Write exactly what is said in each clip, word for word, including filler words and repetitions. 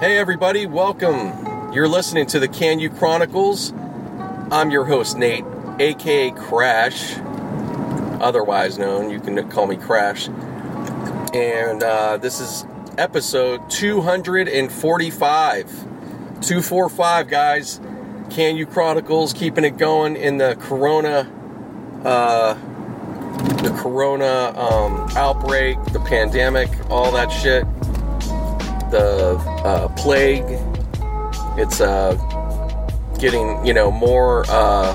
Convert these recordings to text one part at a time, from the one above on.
Hey everybody, welcome. You're listening to the Can You Chronicles. I'm your host, Nate, aka Crash, otherwise known. You can call me Crash. And uh, this is episode two forty-five. two forty-five, guys. Can You Chronicles, keeping it going in the corona, uh, the corona um, outbreak, the pandemic, all that shit, the uh, plague. It's uh, getting, you know, more uh,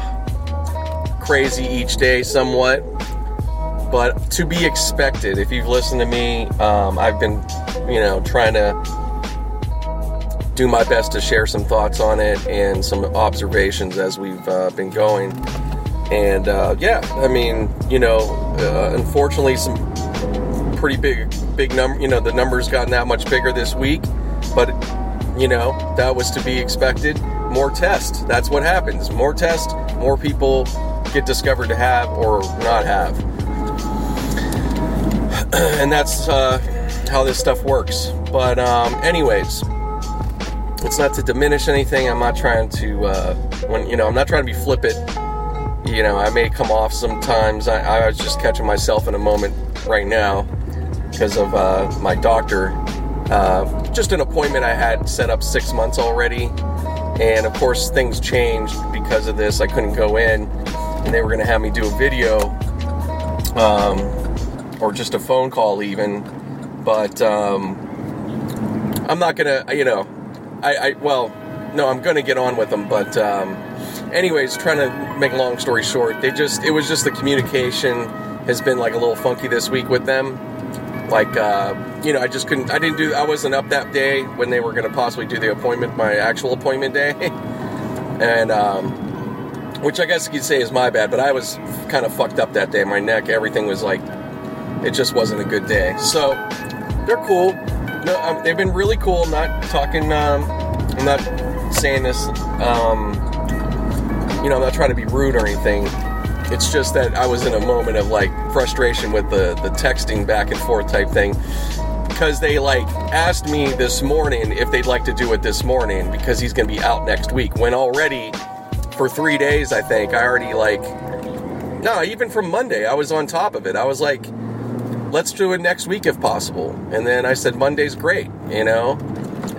crazy each day somewhat, but to be expected. If you've listened to me, um, I've been, you know, trying to do my best to share some thoughts on it and some observations as we've uh, been going. And uh, yeah, I mean, you know, uh, unfortunately, some pretty big, big number. You know, the numbers gotten that much bigger this week, but you know, that was to be expected. More tests. That's what happens. More tests, more people get discovered to have or not have, and that's uh, how this stuff works. But um, anyways. It's not to diminish anything. I'm not trying to, uh, when you know, I'm not trying to be flippant. You know, I may come off sometimes. I, I was just catching myself in a moment right now because of uh, my doctor. Uh, just an appointment I had set up six months already. And, of course, things changed because of this. I couldn't go in. And they were going to have me do a video um, or just a phone call even. But um, I'm not going to, you know... I, I, well, no, I'm going to get on with them, but, um, anyways, trying to make a long story short, they just, it was just the communication has been, like, a little funky this week with them, like, uh, you know, I just couldn't, I didn't do, I wasn't up that day when they were going to possibly do the appointment, my actual appointment day, and, um, which I guess you could say is my bad, but I was kind of fucked up that day, my neck, everything was, like, it just wasn't a good day, so, they're cool. No, um, they've been really cool. I'm not talking, um, I'm not saying this, um, you know, I'm not trying to be rude or anything. It's just that I was in a moment of, like, frustration with the, the texting back and forth type thing. Because they, like, asked me this morning if they'd like to do it this morning because he's going to be out next week. When already, for three days, I think, I already, like, no, even from Monday, I was on top of it. I was like... let's do it next week if possible. And then I said, Monday's great, you know?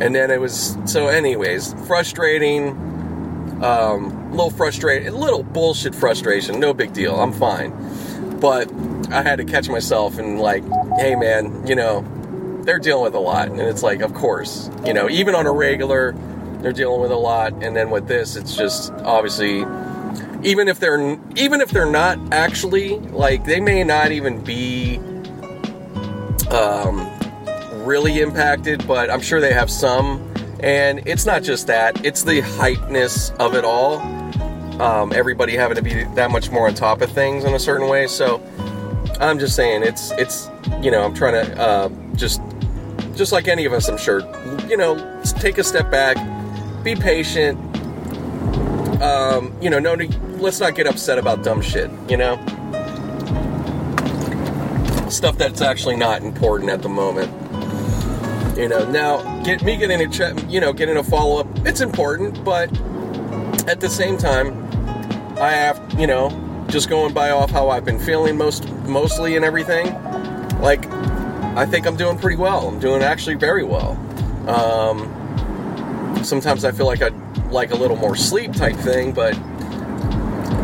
And then it was, so anyways, frustrating, um, a little frustrating, a little bullshit frustration, no big deal, I'm fine. But I had to catch myself and like, hey man, you know, they're dealing with a lot. And it's like, of course, you know, even on a regular, they're dealing with a lot. And then with this, it's just obviously, even if they're, even if they're not actually, like, they may not even be... Um, really impacted, but I'm sure they have some, and it's not just that, it's the hypeness of it all, um, everybody having to be that much more on top of things in a certain way, so I'm just saying, it's, it's, you know, I'm trying to, uh, just, just like any of us, I'm sure, you know, take a step back, be patient, um, you know, no, let's not get upset about dumb shit, you know? Stuff that's actually not important at the moment, you know. Now, get me getting a check, you know, getting a follow up. It's important, but at the same time, I have, you know, just going by off how I've been feeling most, mostly, and everything. Like, I think I'm doing pretty well. I'm doing actually very well. Um, sometimes I feel like I like a little more sleep type thing, but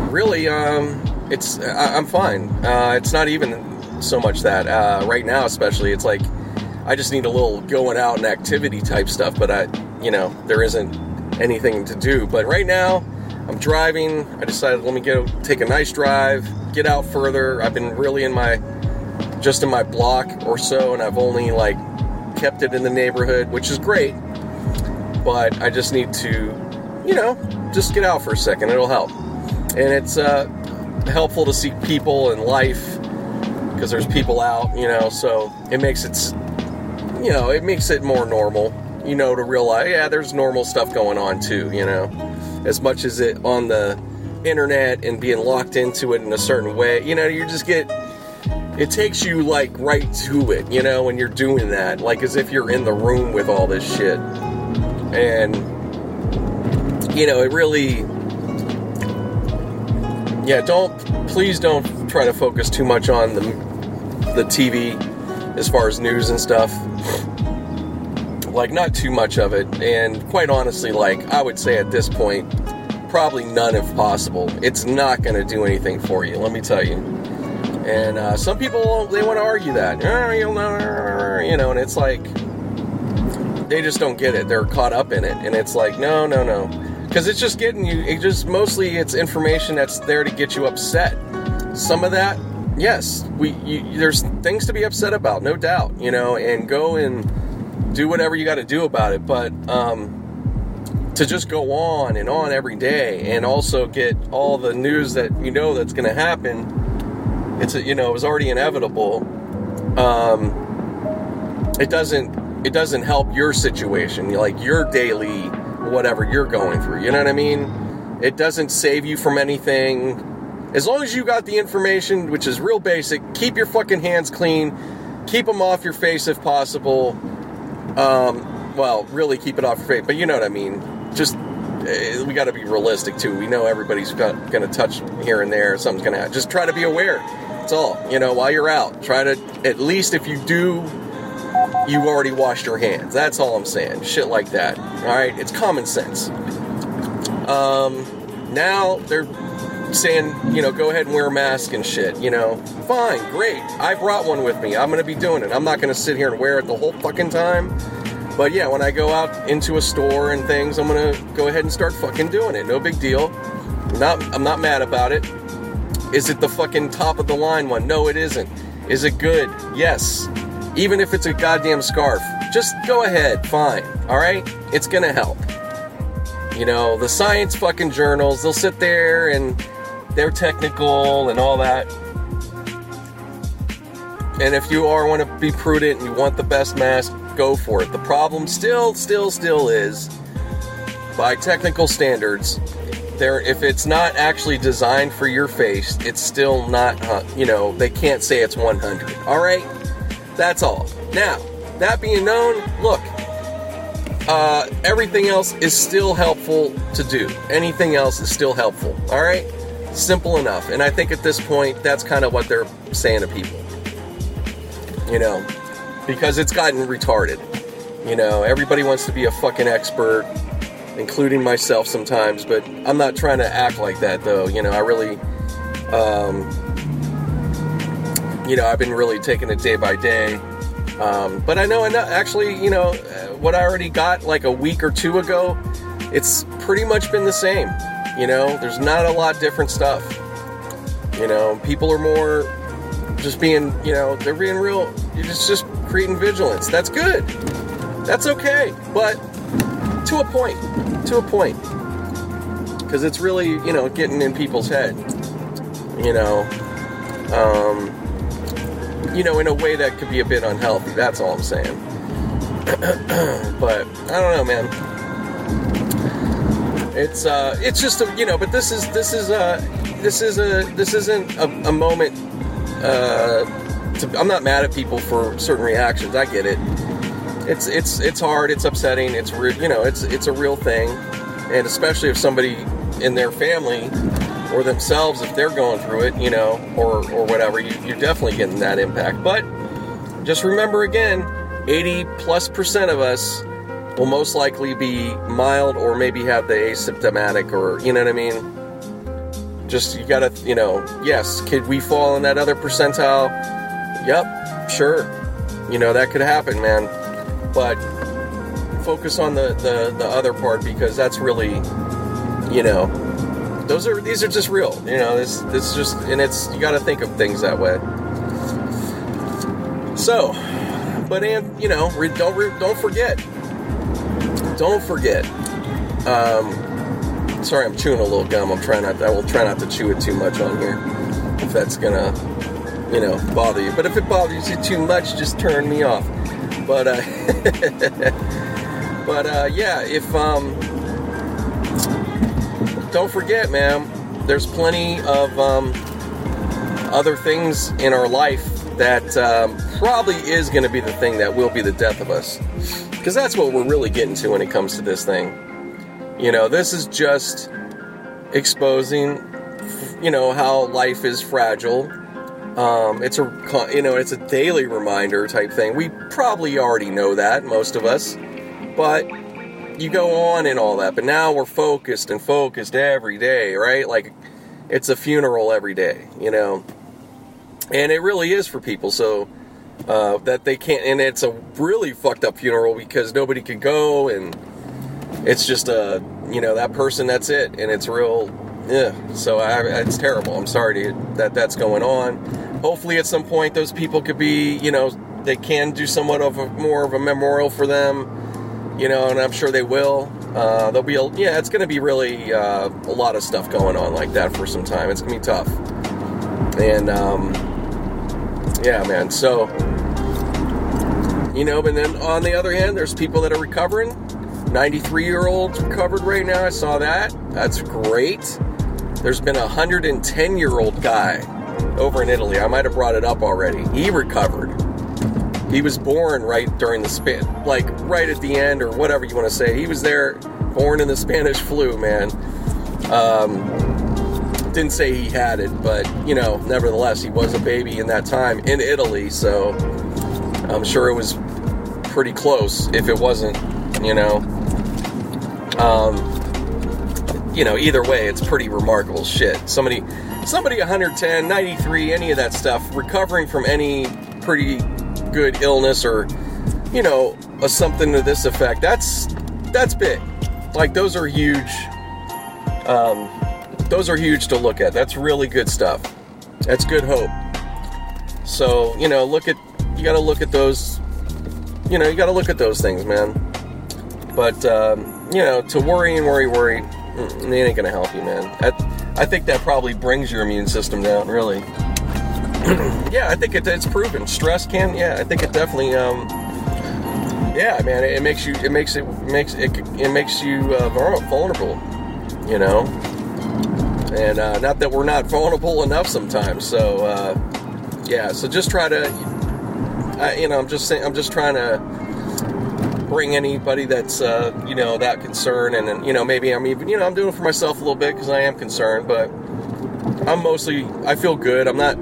really, um, it's I, I'm fine. Uh, it's not even. So much that uh, right now especially it's like I just need a little going out and activity type stuff, but I you know there isn't anything to do. But right now I'm driving. I decided let me go take a nice drive, get out further. I've been really in my just in my block or so, and I've only like kept it in the neighborhood, which is great, but I just need to you know just get out for a second. It'll help, and it's uh, helpful to see people and life because there's people out, you know, so it makes it, you know, it makes it more normal, you know, to realize, yeah, there's normal stuff going on too, you know, as much as it on the internet and being locked into it in a certain way, you know, you just get, it takes you like right to it, you know, when you're doing that, like as if you're in the room with all this shit, And, you know, it really, yeah, don't, please don't try to focus too much on the, the T V as far as news and stuff. Like, not too much of it. And quite honestly, like, I would say at this point, probably none if possible. It's not going to do anything for you, let me tell you. And uh, some people, they want to argue that. You know, and it's like, they just don't get it. They're caught up in it. And it's like, no, no, no. Because it's just getting you, it just mostly it's information that's there to get you upset. Some of that, yes, we you, there's things to be upset about, no doubt, you know, and go and do whatever you got to do about it. But um, to just go on and on every day and also get all the news that you know that's going to happen, it's a, you know, it was already inevitable. Um, it doesn't. It doesn't help your situation, like your daily whatever you're going through. You know what I mean? It doesn't save you from anything. As long as you got the information, which is real basic, keep your fucking hands clean. Keep them off your face if possible. Um, well, really keep it off your face, but you know what I mean. Just, we got to be realistic too. We know everybody's going to touch here and there. Something's going to happen. Just try to be aware. That's all. You know, while you're out, try to, at least if you do, you already washed your hands. That's all I'm saying. Shit like that. Alright? It's common sense. Um, now they're saying, you know, go ahead and wear a mask and shit, you know. Fine, great. I brought one with me. I'm going to be doing it. I'm not going to sit here and wear it the whole fucking time. But yeah, when I go out into a store and things, I'm going to go ahead and start fucking doing it. No big deal. I'm not, I'm not mad about it. Is it the fucking top of the line one? No, it isn't. Is it good? Yes. Even if it's a goddamn scarf, just go ahead, fine, all right? It's gonna help. You know, the science fucking journals, they'll sit there and they're technical and all that. And if you are want to be prudent and you want the best mask, go for it. The problem still, still, still is, by technical standards, there, if it's not actually designed for your face, it's still not, you know, they can't say it's one hundred, all right? That's all. Now, that being known, look, uh, everything else is still helpful to do. Anything else is still helpful. All right? Simple enough. And I think at this point, that's kind of what they're saying to people. You know, because it's gotten retarded. You know, everybody wants to be a fucking expert, including myself sometimes, but I'm not trying to act like that, though. You know, I really... Um, You know, I've been really taking it day by day. Um, but I know, and actually, you know, what I already got like a week or two ago, it's pretty much been the same. You know, there's not a lot of different stuff. You know, people are more just being, you know, they're being real, it's just creating vigilance. That's good. That's okay. But to a point, to a point. Because it's really, you know, getting in people's head. You know, um... you know, in a way that could be a bit unhealthy. That's all I'm saying. But, I don't know, man. It's, uh, it's just, a, you know, but this is, this is, uh, this is a, this isn't a, a moment, uh, to, I'm not mad at people for certain reactions. I get it. It's, it's, it's hard. It's upsetting. It's, re- you know, it's, it's a real thing. And especially if somebody in their family or themselves, if they're going through it, you know, or, or whatever, you, you're definitely getting that impact. But just remember again, eighty plus percent of us will most likely be mild or maybe have the asymptomatic or, you know what I mean? Just, you gotta, you know, yes, could we fall in that other percentile? Yep, sure. You know, that could happen, man. But focus on the, the, the other part, because that's really, you know, Those are these are just real, you know. This this just and it's you got to think of things that way. So, but and you know, re, don't re, don't forget, don't forget. Um, sorry, I'm chewing a little gum. I'm trying not. I will try not to chew it too much on here, if that's gonna, you know, bother you. But if it bothers you too much, just turn me off. But uh, but uh, yeah, if um. Don't forget, ma'am, there's plenty of um, other things in our life that um, probably is going to be the thing that will be the death of us. Because that's what we're really getting to when it comes to this thing. You know, this is just exposing, you know, how life is fragile. Um, it's a, you know, it's a daily reminder type thing. We probably already know that, most of us, but you go on and all that, but now we're focused and focused every day, right? Like it's a funeral every day, you know, and it really is for people. So, uh, that they can't, and it's a really fucked up funeral because nobody can go, and it's just a, you know, that person, that's it. And it's real, yeah. So I, it's terrible. I'm sorry to, that that's going on. Hopefully at some point those people could be, you know, they can do somewhat of a, more of a memorial for them, you know, and I'm sure they will. Uh, there'll be, a, yeah, it's going to be really uh, a lot of stuff going on like that for some time. It's going to be tough. And, um, yeah, man. So, you know, but then on the other hand, there's people that are recovering. ninety-three-year-olds recovered right now. I saw that. That's great. There's been a one hundred ten-year-old guy over in Italy. I might have brought it up already. He recovered. He was born right during the spit, like right at the end or whatever you want to say. He was there, born in the Spanish flu, man. Um, didn't say he had it, but you know, nevertheless, he was a baby in that time in Italy. So I'm sure it was pretty close if it wasn't, you know, um, you know, either way, it's pretty remarkable shit. Somebody, somebody one hundred ten, ninety-three, any of that stuff, recovering from any pretty good illness or, you know, a something to this effect. That's, that's big. Like those are huge. Um, those are huge to look at. That's really good stuff. That's good hope. So, you know, look at, you got to look at those, you know, you got to look at those things, man. But, um, you know, to worry and worry, worry, it ain't gonna help you, man. I, I think that probably brings your immune system down, really. Yeah, I think it, it's proven. Stress can, yeah, I think it definitely, um, yeah, man, it, it makes you, it makes it, makes it, it makes you uh, vulnerable, you know. And uh, not that we're not vulnerable enough sometimes. So, uh, yeah, so just try to, I, you know, I'm just saying, I'm just trying to bring anybody that's, uh, you know, that concern, and, and, you know, maybe I'm even, you know, I'm doing it for myself a little bit, because I am concerned, but I'm mostly, I feel good, I'm not,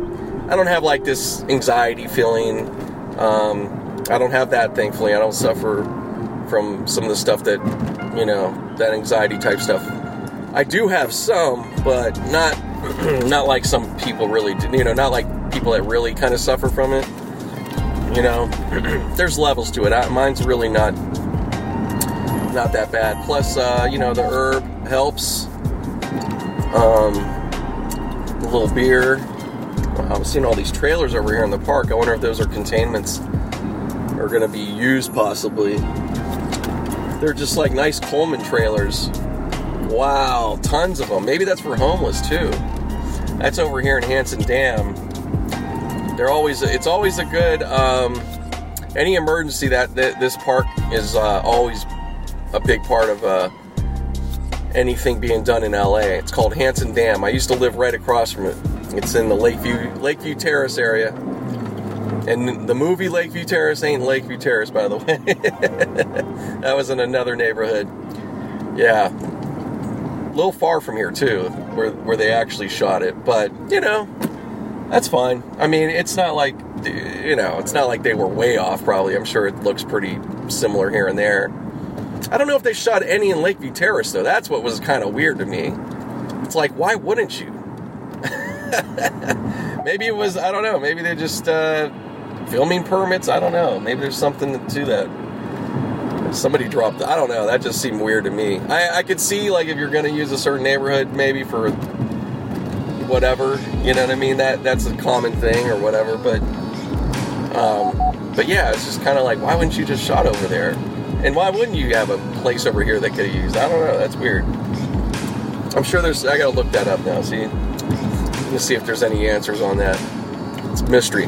I don't have, like, this anxiety feeling, um, I don't have that, thankfully, I don't suffer from some of the stuff that, you know, that anxiety type stuff. I do have some, but not, not like some people really do, you know, not like people that really kind of suffer from it. You know, there's levels to it. I, mine's really not not that bad. Plus, uh, you know, the herb helps. Um, a little beer. Wow, I'm seeing all these trailers over here in the park. I wonder if those are containments are going to be used, possibly. They're just like nice Coleman trailers. Wow, tons of them. Maybe that's for homeless, too. That's over here in Hansen Dam. They're always, it's always a good, um, any emergency that, that this park is, uh, always a big part of, uh, anything being done in L A. It's called Hansen Dam. I used to live right across from it. It's in the Lakeview, Lakeview Terrace area. And the movie Lakeview Terrace ain't Lakeview Terrace, by the way. That was in another neighborhood. Yeah. A little far from here too, where, where they actually shot it, but you know, that's fine. I mean, it's not like, you know, it's not like they were way off, probably. I'm sure it looks pretty similar here and there. I don't know if they shot any in Lakeview Terrace, though. That's what was kind of weird to me. It's like, why wouldn't you? Maybe it was, I don't know. Maybe they're just uh, filming permits. I don't know. Maybe there's something to that. Somebody dropped, I don't know. That just seemed weird to me. I, I could see, like, if you're going to use a certain neighborhood, maybe for whatever, you know what I mean, that that's a common thing or whatever, but um, but yeah, it's just kind of like, why wouldn't you just shot over there, and why wouldn't you have a place over here that could have used? I don't know, that's weird. I'm sure there's, I gotta look that up now, see, let's see if there's any answers on that. It's a mystery.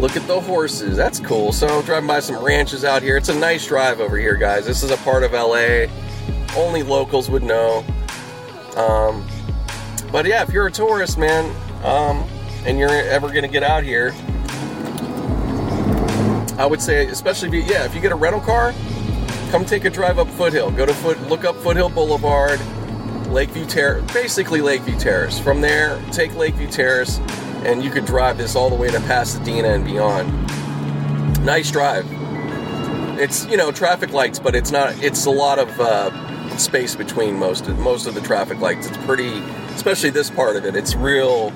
Look at the horses, that's cool. So I'm driving by some ranches out here. It's a nice drive over here, guys. This is a part of L A only locals would know. um But yeah, if you're a tourist, man, um, and you're ever going to get out here, I would say, especially if you, yeah, if you get a rental car, come take a drive up Foothill. Go to Foot, look up Foothill Boulevard, Lakeview Terrace, basically Lakeview Terrace. From there, take Lakeview Terrace, and you could drive this all the way to Pasadena and beyond. Nice drive. It's, you know, traffic lights, but it's not. It's a lot of uh, space between most of, most of the traffic lights. It's pretty, especially this part of it. It's real,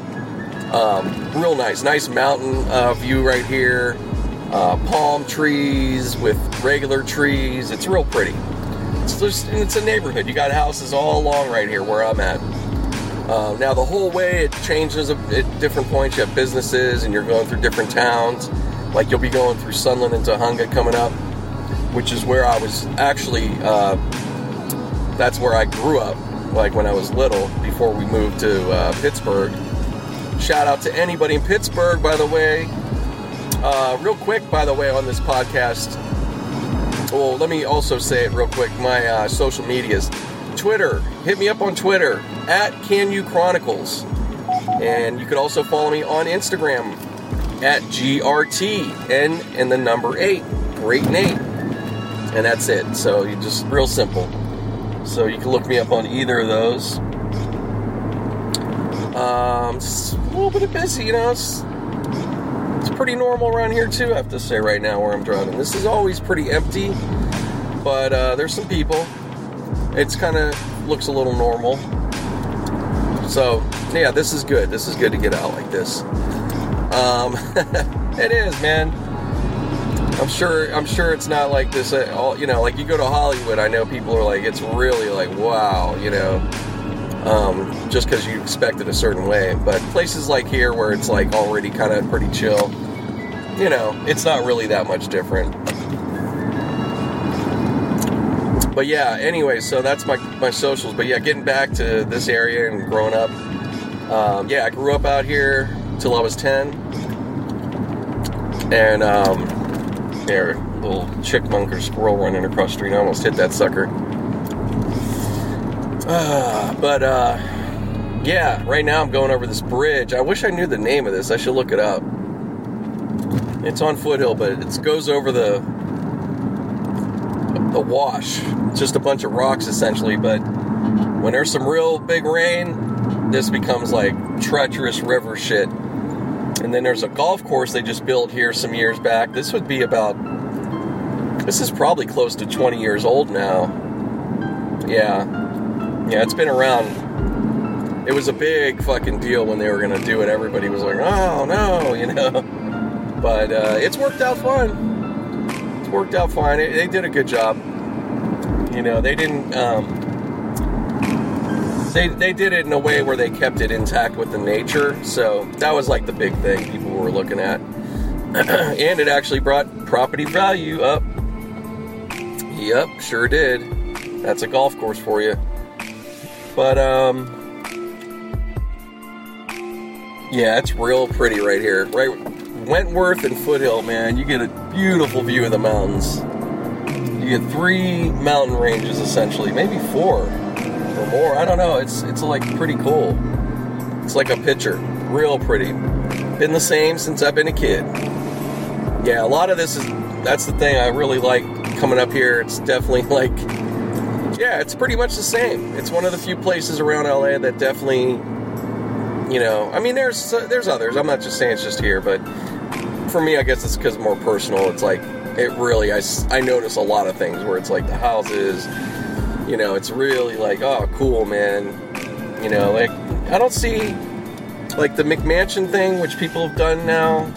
um, real nice. Nice mountain uh, view right here. Uh, palm trees with regular trees. It's real pretty. It's just, it's a neighborhood. You got houses all along right here where I'm at. Uh, now the whole way it changes at different points. You have businesses and you're going through different towns. Like you'll be going through Sunland and Tujunga coming up, which is where I was actually, uh, that's where I grew up, like when I was little, before we moved to uh, Pittsburgh. Shout out to anybody in Pittsburgh, by the way. Uh, real quick, by the way, on this podcast, well, let me also say it real quick, my uh, social medias. Twitter, hit me up on Twitter, at Can You Chronicles. And you could also follow me on Instagram, at G R T N and the number eight, Great Nate. And that's it. So you just, real simple. So you can look me up on either of those. Um, it's a little bit busy, you know, it's... It's pretty normal around here too, I have to say, right now where I'm driving. This is always pretty empty, but uh, there's some people. It's kind of looks a little normal. So yeah, this is good. This is good to get out like this. Um, it is, man. I'm sure. I'm sure it's not like this at all. You know, like you go to Hollywood, I know people are like, it's really like, wow, you know, um, just because you expect it a certain way. But places like here where it's like already kind of pretty chill, you know, it's not really that much different. But yeah, anyway, so that's my, my socials. But yeah, getting back to this area and growing up, um, yeah, I grew up out here till I was ten, and um, there, little chickmonger squirrel running across the street, I almost hit that sucker. Uh, but, uh, yeah, right now I'm going over this bridge. I wish I knew the name of this. I should look it up. It's on Foothill, but it goes over the, the wash. It's just a bunch of rocks, essentially, but when there's some real big rain, this becomes, like, treacherous river shit. And then there's a golf course they just built here some years back. This would be about, this is probably close to twenty years old now. Yeah. Yeah, it's been around. It was a big fucking deal when they were going to do it. Everybody was like, oh, no, you know. But uh, it's worked out fine. It's worked out fine. It, they did a good job. You know, they didn't... Um, they they did it in a way where they kept it intact with the nature. So that was like the big thing people were looking at. And it actually brought property value up. Yep, sure did. That's a golf course for you. But, um, yeah, it's real pretty right here. Right, Wentworth and Foothill, man, you get a beautiful view of the mountains. You get three mountain ranges, essentially, maybe four or more. I don't know. It's, it's like pretty cool. It's like a picture. Real pretty. Been the same since I've been a kid. Yeah, a lot of this is, that's the thing I really like coming up here. It's definitely like... Yeah, it's pretty much the same. It's one of the few places around L A that definitely, you know, I mean, there's there's others. I'm not just saying it's just here, but for me, I guess it's because more personal. It's like, it really, I, I notice a lot of things where it's like the houses, you know, it's really like, oh, cool, man. You know, like, I don't see, like, the McMansion thing, which people have done now.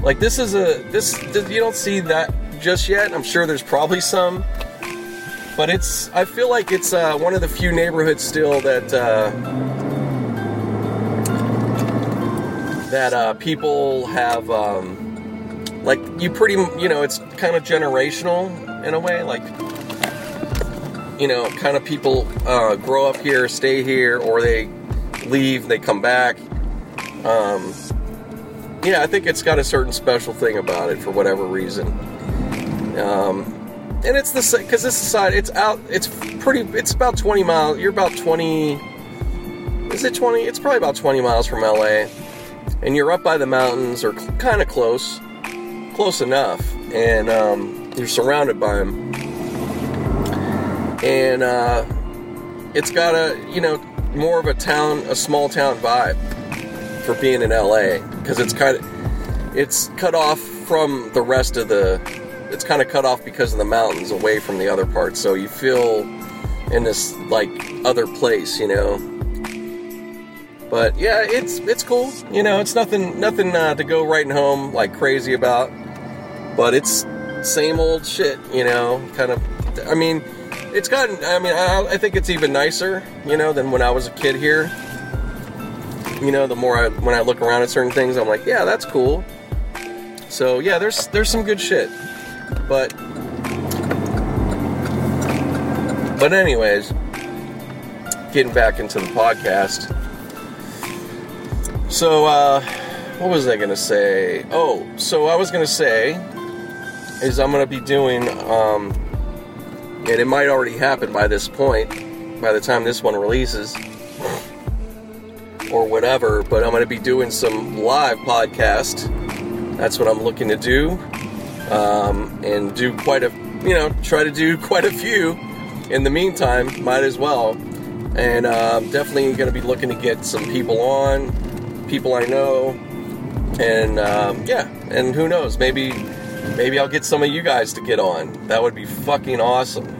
Like, this is a, this, you don't see that just yet. I'm sure there's probably some. But it's, I feel like it's uh, one of the few neighborhoods still that uh, that uh, people have, um, like, you pretty, you know, it's kind of generational in a way. Like, you know, kind of people uh, grow up here, stay here, or they leave, they come back. Um, yeah, I think it's got a certain special thing about it for whatever reason. Um... And it's the, because this side, it's out, it's pretty, it's about twenty miles, you're about twenty, is it twenty? It's probably about twenty miles from L A, and you're up by the mountains, or cl- kind of close, close enough, and um, you're surrounded by them. And uh, it's got a, you know, more of a town, a small town vibe for being in L A, because it's kind of, it's cut off from the rest of the, it's kind of cut off because of the mountains away from the other parts, so you feel in this, like, other place, you know. But yeah, it's it's cool, you know, it's nothing, nothing uh, to go writing home, like, crazy about, but it's same old shit, you know, kind of, I mean, it's gotten, I mean, I, I think it's even nicer, you know, than when I was a kid here. You know, the more I, when I look around at certain things, I'm like, yeah, that's cool. So yeah, there's there's some good shit. But, but anyways, getting back into the podcast. So, uh, what was I going to say? Oh, so I was going to say is I'm going to be doing, um, and it might already happen by this point, by the time this one releases, or whatever, but I'm going to be doing some live podcast. That's what I'm looking to do, um, and do quite a, you know, try to do quite a few in the meantime, might as well, and uh, I'm definitely going to be looking to get some people on, people I know, and um, yeah, and who knows, maybe, maybe I'll get some of you guys to get on. That would be fucking awesome.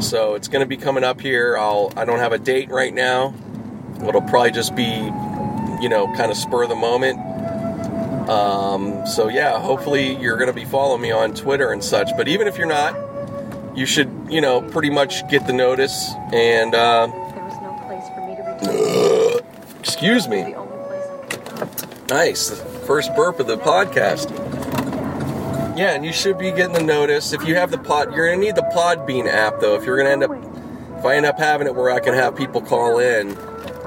So it's going to be coming up here. I'll, I don't have a date right now. It'll probably just be, you know, kind of spur of the moment. Um, so yeah, hopefully you're going to be following me on Twitter and such. But even if you're not, you should, you know, pretty much get the notice. And uh, there was no place for me to return. Excuse me. The only place I nice, the first burp of the podcast. Yeah, and you should be getting the notice. If you have the pod, you're going to need the Podbean app though. If you're going to end up, if I end up having it where I can have people call in.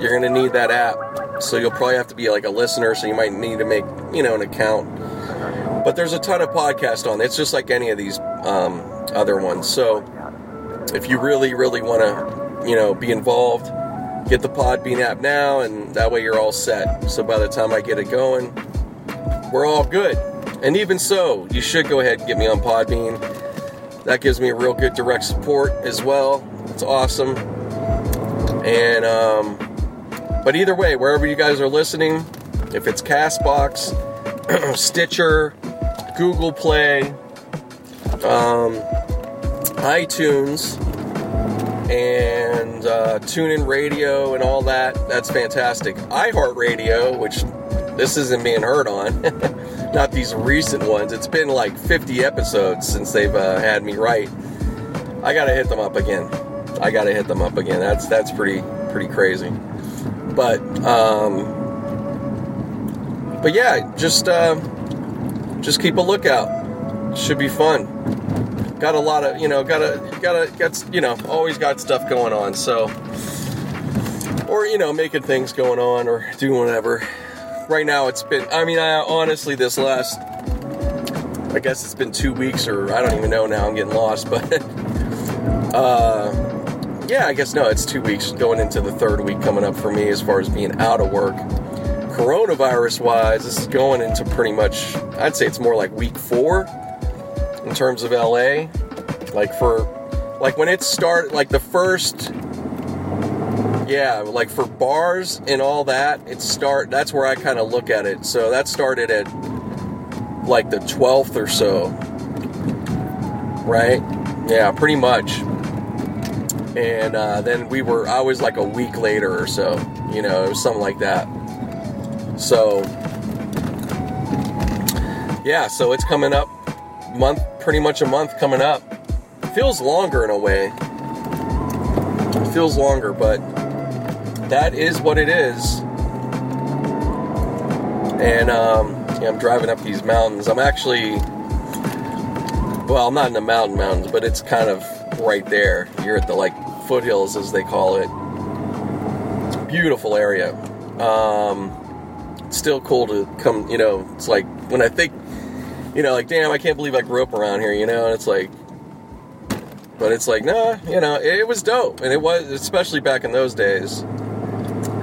You're going to need that app, so you'll probably have to be like a listener, so you might need to make, you know, an account. But there's a ton of podcasts on. It's just like any of these um, other ones. So if you really, really want to, you know, be involved, get the Podbean app now, and that way you're all set. So by the time I get it going, we're all good. And even so, you should go ahead and get me on Podbean. That gives me a real good direct support as well. It's awesome. And, um... but either way, wherever you guys are listening, if it's CastBox, Stitcher, Google Play, um, iTunes, and uh, TuneIn Radio and all that, that's fantastic. iHeartRadio, which this isn't being heard on, not these recent ones. It's been like fifty episodes since they've uh, had me write. I gotta hit them up again. I gotta hit them up again. That's that's pretty pretty crazy. But, um, but yeah, just, uh, just keep a lookout. Should be fun. Got a lot of, you know, got a, got a, got, you know, always got stuff going on. So, or, you know, making things going on or doing whatever. Right now it's been, I mean, I honestly, this last, I guess it's been two weeks or I don't even know now, I'm getting lost, but, uh, yeah, I guess, no, it's two weeks going into the third week coming up for me as far as being out of work. Coronavirus-wise, this is going into pretty much, I'd say it's more like week four in terms of L A. Like for, like when it started, like the first, yeah, like for bars and all that, it start, that's where I kind of look at it. So that started at like the twelfth or so, right? Yeah, pretty much. And uh, then we were, I was like a week later or so, you know, it was something like that. So, yeah, so it's coming up, month, pretty much a month coming up. Feels longer in a way. It feels longer, but that is what it is. And um, yeah, I'm driving up these mountains. I'm actually, well, I'm not in the mountain mountains, but it's kind of right there. You're at the, like, foothills, as they call it. It's a beautiful area. Um, it's still cool to come, you know, it's like, when I think, you know, like, damn, I can't believe I grew up around here, you know, and it's like, but it's like, nah, you know, it, it was dope, and it was, especially back in those days.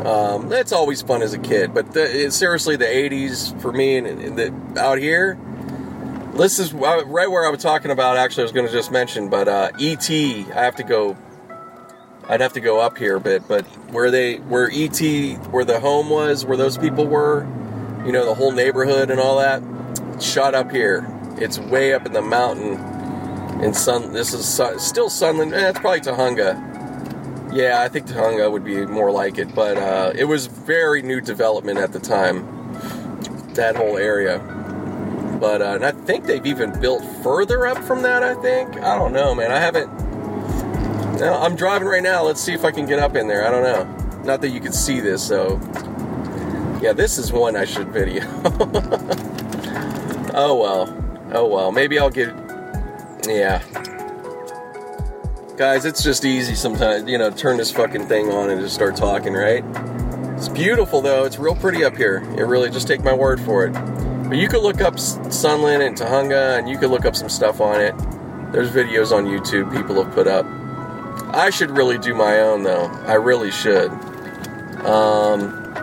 Um, that's always fun as a kid, but the, it, seriously, the eighties, for me, and, and the, out here, This is right where I was talking about, actually, I was going to just mention, but uh, E T, I have to go, I'd have to go up here a bit, but where they, where E T, where the home was, where those people were, you know, the whole neighborhood and all that, it's shot up here. It's way up in the mountain, in Sun, this is sun, still Sunland, eh, it's probably Tujunga. Yeah, I think Tujunga would be more like it, but uh, it was very new development at the time, that whole area. But, uh, and I think they've even built further up from that, I think. I don't know, man. I haven't. No, I'm driving right now. Let's see if I can get up in there. I don't know. Not that you can see this, so. Yeah, this is one I should video. Oh, well. Oh, well. Maybe I'll get. Yeah. Guys, it's just easy sometimes, you know, turn this fucking thing on and just start talking, right? It's beautiful, though. It's real pretty up here. It really, just take my word for it. But you could look up Sunland and Tujunga, and you could look up some stuff on it. There's videos on YouTube people have put up. I should really do my own, though. I really should. Um,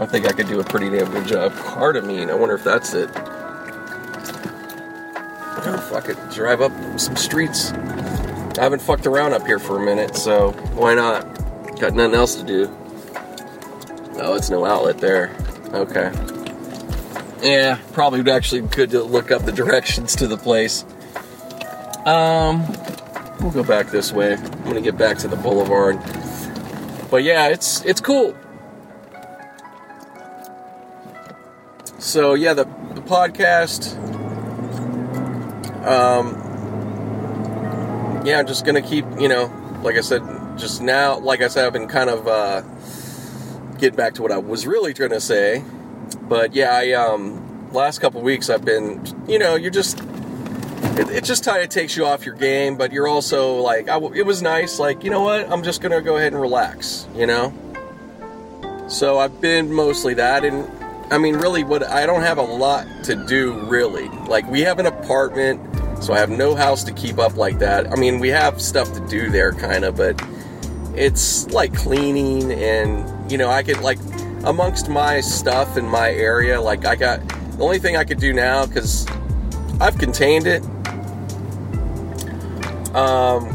I think I could do a pretty damn good job. Cardamine, I wonder if that's it. Oh, fuck it. Drive up some streets. I haven't fucked around up here for a minute, so why not? Got nothing else to do. Oh, it's no outlet there. Okay. Yeah, probably actually good to look up the directions to the place. Um, we'll go back this way. I'm gonna get back to the boulevard. But yeah, it's it's cool. So yeah, the, the podcast. Um, yeah, I'm just gonna keep, you know, like I said, just now, like I said, I've been kind of uh, getting back to what I was really trying to say. But yeah, I, um, last couple weeks I've been, you know, you're just, it, it just kind of takes you off your game, but you're also like, I w- it was nice, like, you know what, I'm just going to go ahead and relax, you know? So I've been mostly that, and I mean, really, what I don't have a lot to do, really. Like, we have an apartment, so I have no house to keep up like that. I mean, we have stuff to do there, kind of, but it's like cleaning and, you know, I could, like, amongst my stuff in my area, like I got, the only thing I could do now, because I've contained it, um,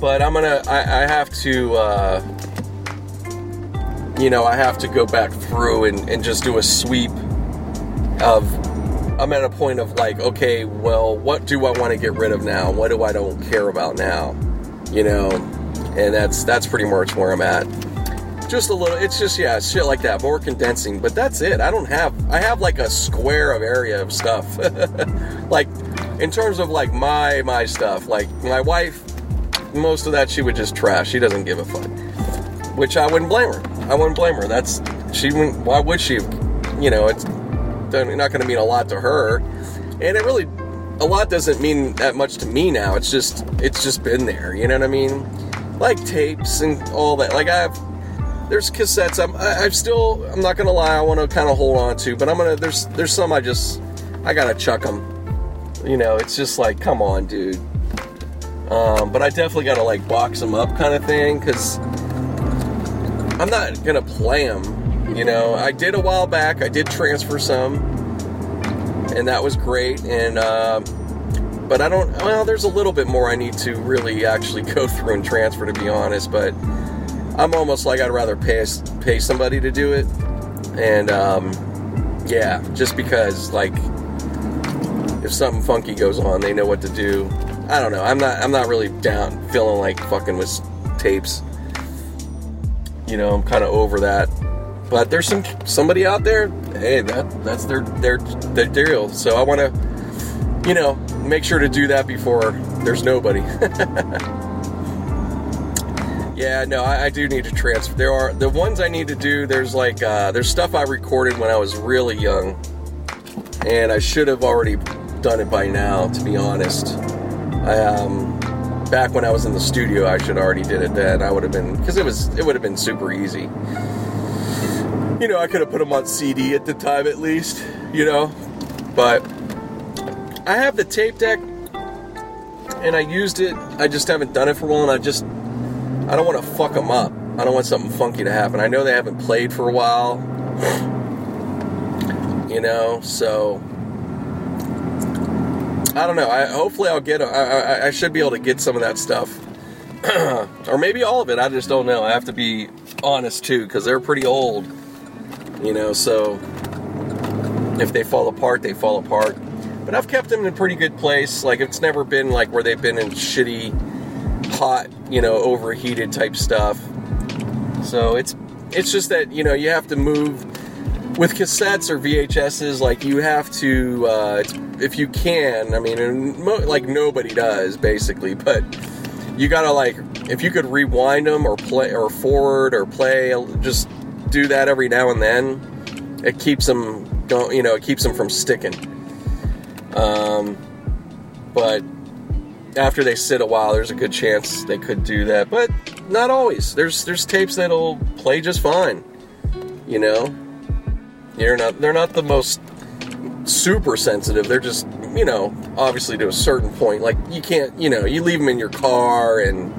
but I'm gonna, I, I have to, uh, you know, I have to go back through and, and just do a sweep of, I'm at a point of like, okay, well, what do I want to get rid of now? What do I don't care about now? You know, and that's, that's pretty much where I'm at. Just a little, it's just, yeah, shit like that, more condensing, but that's it. I don't have, I have like a square of area of stuff, like, in terms of like my, my stuff, like, my wife, most of that she would just trash, she doesn't give a fuck, which I wouldn't blame her, I wouldn't blame her, that's, she wouldn't, why would she, you know, it's not going to mean a lot to her, and it really, a lot doesn't mean that much to me now, it's just, it's just been there, you know what I mean, like tapes and all that, like I have, there's cassettes I'm I've still I'm not gonna lie I want to kind of hold on to, but I'm gonna there's there's some I just I gotta chuck them, you know, it's just like come on dude, um, but I definitely gotta like box them up kind of thing, because I'm not gonna play them, you know. I did a while back, I did transfer some, and that was great, and uh, but I don't, well there's a little bit more I need to really actually go through and transfer to be honest, but I'm almost like I'd rather pay pay somebody to do it, and um, yeah, just because like if something funky goes on, they know what to do. I don't know. I'm not. I'm not really down feeling like fucking with tapes. You know, I'm kind of over that. But there's some somebody out there. Hey, that that's their their their deal. So I want to, you know, make sure to do that before there's nobody. Yeah, no, I, I do need to transfer. There are, the ones I need to do, there's like, uh, there's stuff I recorded when I was really young, and I should have already done it by now, to be honest. I, um, back when I was in the studio, I should have already did it then. I would have been, because it was, it would have been super easy. You know, I could have put them on C D at the time at least, you know, but I have the tape deck, and I used it, I just haven't done it for a while, and I just... I don't want to fuck them up. I don't want something funky to happen. I know they haven't played for a while. You know, so I don't know. I hopefully I'll get. A, I, I, I should be able to get some of that stuff, or maybe all of it. I just don't know. I have to be honest too, because they're pretty old, you know. So if they fall apart, they fall apart. But I've kept them in a pretty good place. Like it's never been like where they've been in shitty, hot, you know, overheated type stuff. So it's it's just that, you know, you have to move with cassettes or V H S's. Like you have to. Uh, it's, If you can, I mean, and mo- like nobody does basically, but you gotta like, if you could rewind them or play or forward or play, just do that every now and then. It keeps them don't, you know, it keeps them from sticking. Um, but after they sit a while, there's a good chance they could do that, but not always. There's there's tapes that'll play just fine, you know. They're not they're not the most super sensitive. They're just, you know, obviously to a certain point, like you can't, you know, you leave them in your car and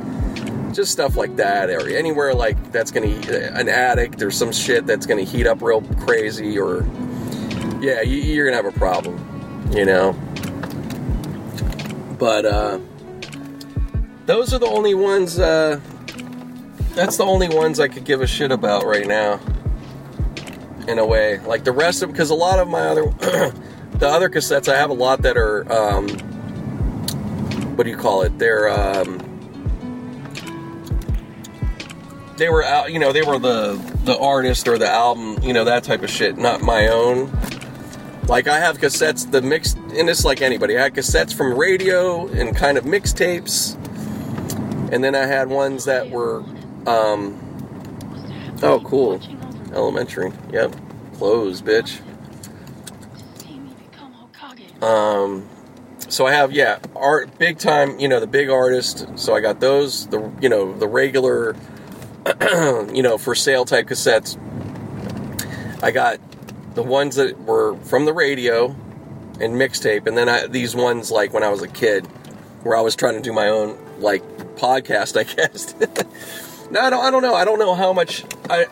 just stuff like that, or anywhere like that's gonna, an addict or some shit that's gonna heat up real crazy, or yeah, you, you're gonna have a problem, you know. But uh those are the only ones, uh that's the only ones I could give a shit about right now, in a way. Like the rest of, because a lot of my other the other cassettes, I have a lot that are um what do you call it, they're um they were out, you know, they were the the artist or the album, you know, that type of shit, not my own. Like I have cassettes, the mixed, and it's like anybody, I had cassettes from radio and kind of mixtapes, and then I had ones that were um oh cool elementary. Yep. Closed, bitch. Um, so I have, yeah, art, big time, you know, the big artist. So I got those, the, you know, the regular, you know, for sale type cassettes. I got the ones that were from the radio and mixtape. And then I, these ones, like when I was a kid, where I was trying to do my own, like, podcast, I guess. No, I don't, I don't know. I don't know how much I,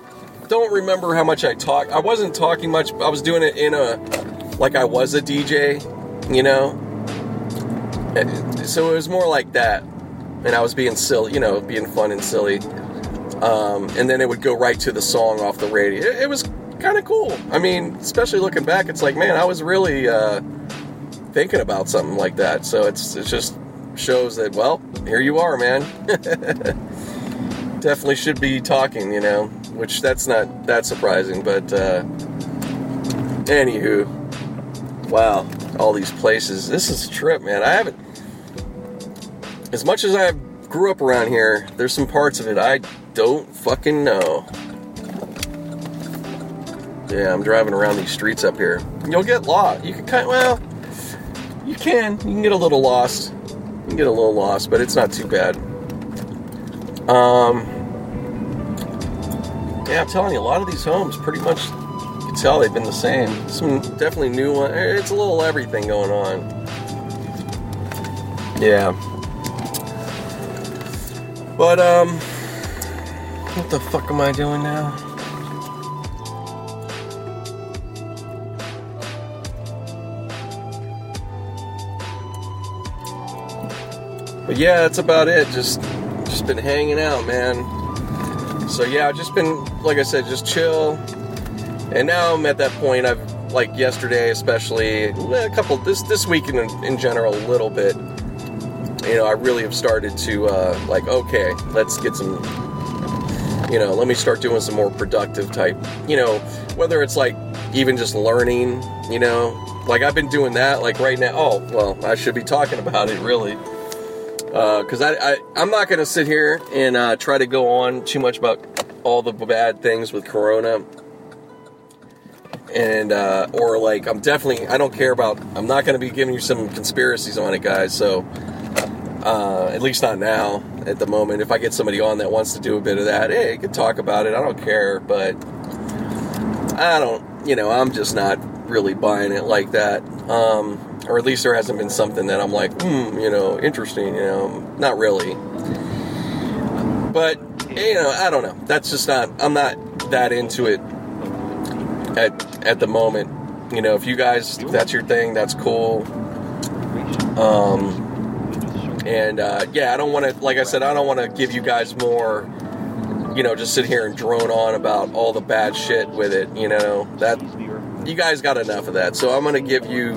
don't remember how much I talked. I wasn't talking much. I was doing it in a, like I was a D J, you know? And so it was more like that. And I was being silly, you know, being fun and silly. Um, and then it would go right to the song off the radio. It, it was kind of cool. I mean, especially looking back, it's like, man, I was really uh, thinking about something like that. So it's it just shows that, well, here you are, man. Definitely should be talking, you know? Which that's not that surprising, but uh, anywho, wow, all these places. This is a trip, man. I haven't, as much as I grew up around here, there's some parts of it I don't fucking know. Yeah, I'm driving around these streets up here. You'll get lost. You can kind of, well, you can. You can get a little lost. You can get a little lost, but it's not too bad. Um... Yeah, I'm telling you, a lot of these homes, pretty much, you can tell they've been the same. Some definitely new ones. It's a little everything going on. Yeah. But, um, what the fuck am I doing now? But yeah, that's about it. Just, just been hanging out, man. So yeah, I've just been, like I said, just chill. And now I'm at that point, I've, like yesterday especially, a couple, this this week in, in general a little bit, you know, I really have started to, uh, like, okay, let's get some, you know, let me start doing some more productive type, you know, whether it's like even just learning, you know, like I've been doing that, like right now, oh, well, I should be talking about it really. Uh, cause I, I, I'm not going to sit here and, uh, try to go on too much about all the bad things with Corona and, uh, or like, I'm definitely, I don't care about, I'm not going to be giving you some conspiracies on it, guys. So, uh, at least not now at the moment. If I get somebody on that wants to do a bit of that, hey, you can talk about it. I don't care, but I don't, you know, I'm just not really buying it like that. Um, Or at least there hasn't been something that I'm like, hmm, you know, interesting, you know, not really. But, you know, I don't know. That's just not, I'm not that into it at at the moment. You know, if you guys, if that's your thing, that's cool. Um, and, uh, yeah, I don't want to, like I said, I don't want to give you guys more, you know, just sit here and drone on about all the bad shit with it, you know, that, you guys got enough of that. So I'm going to give you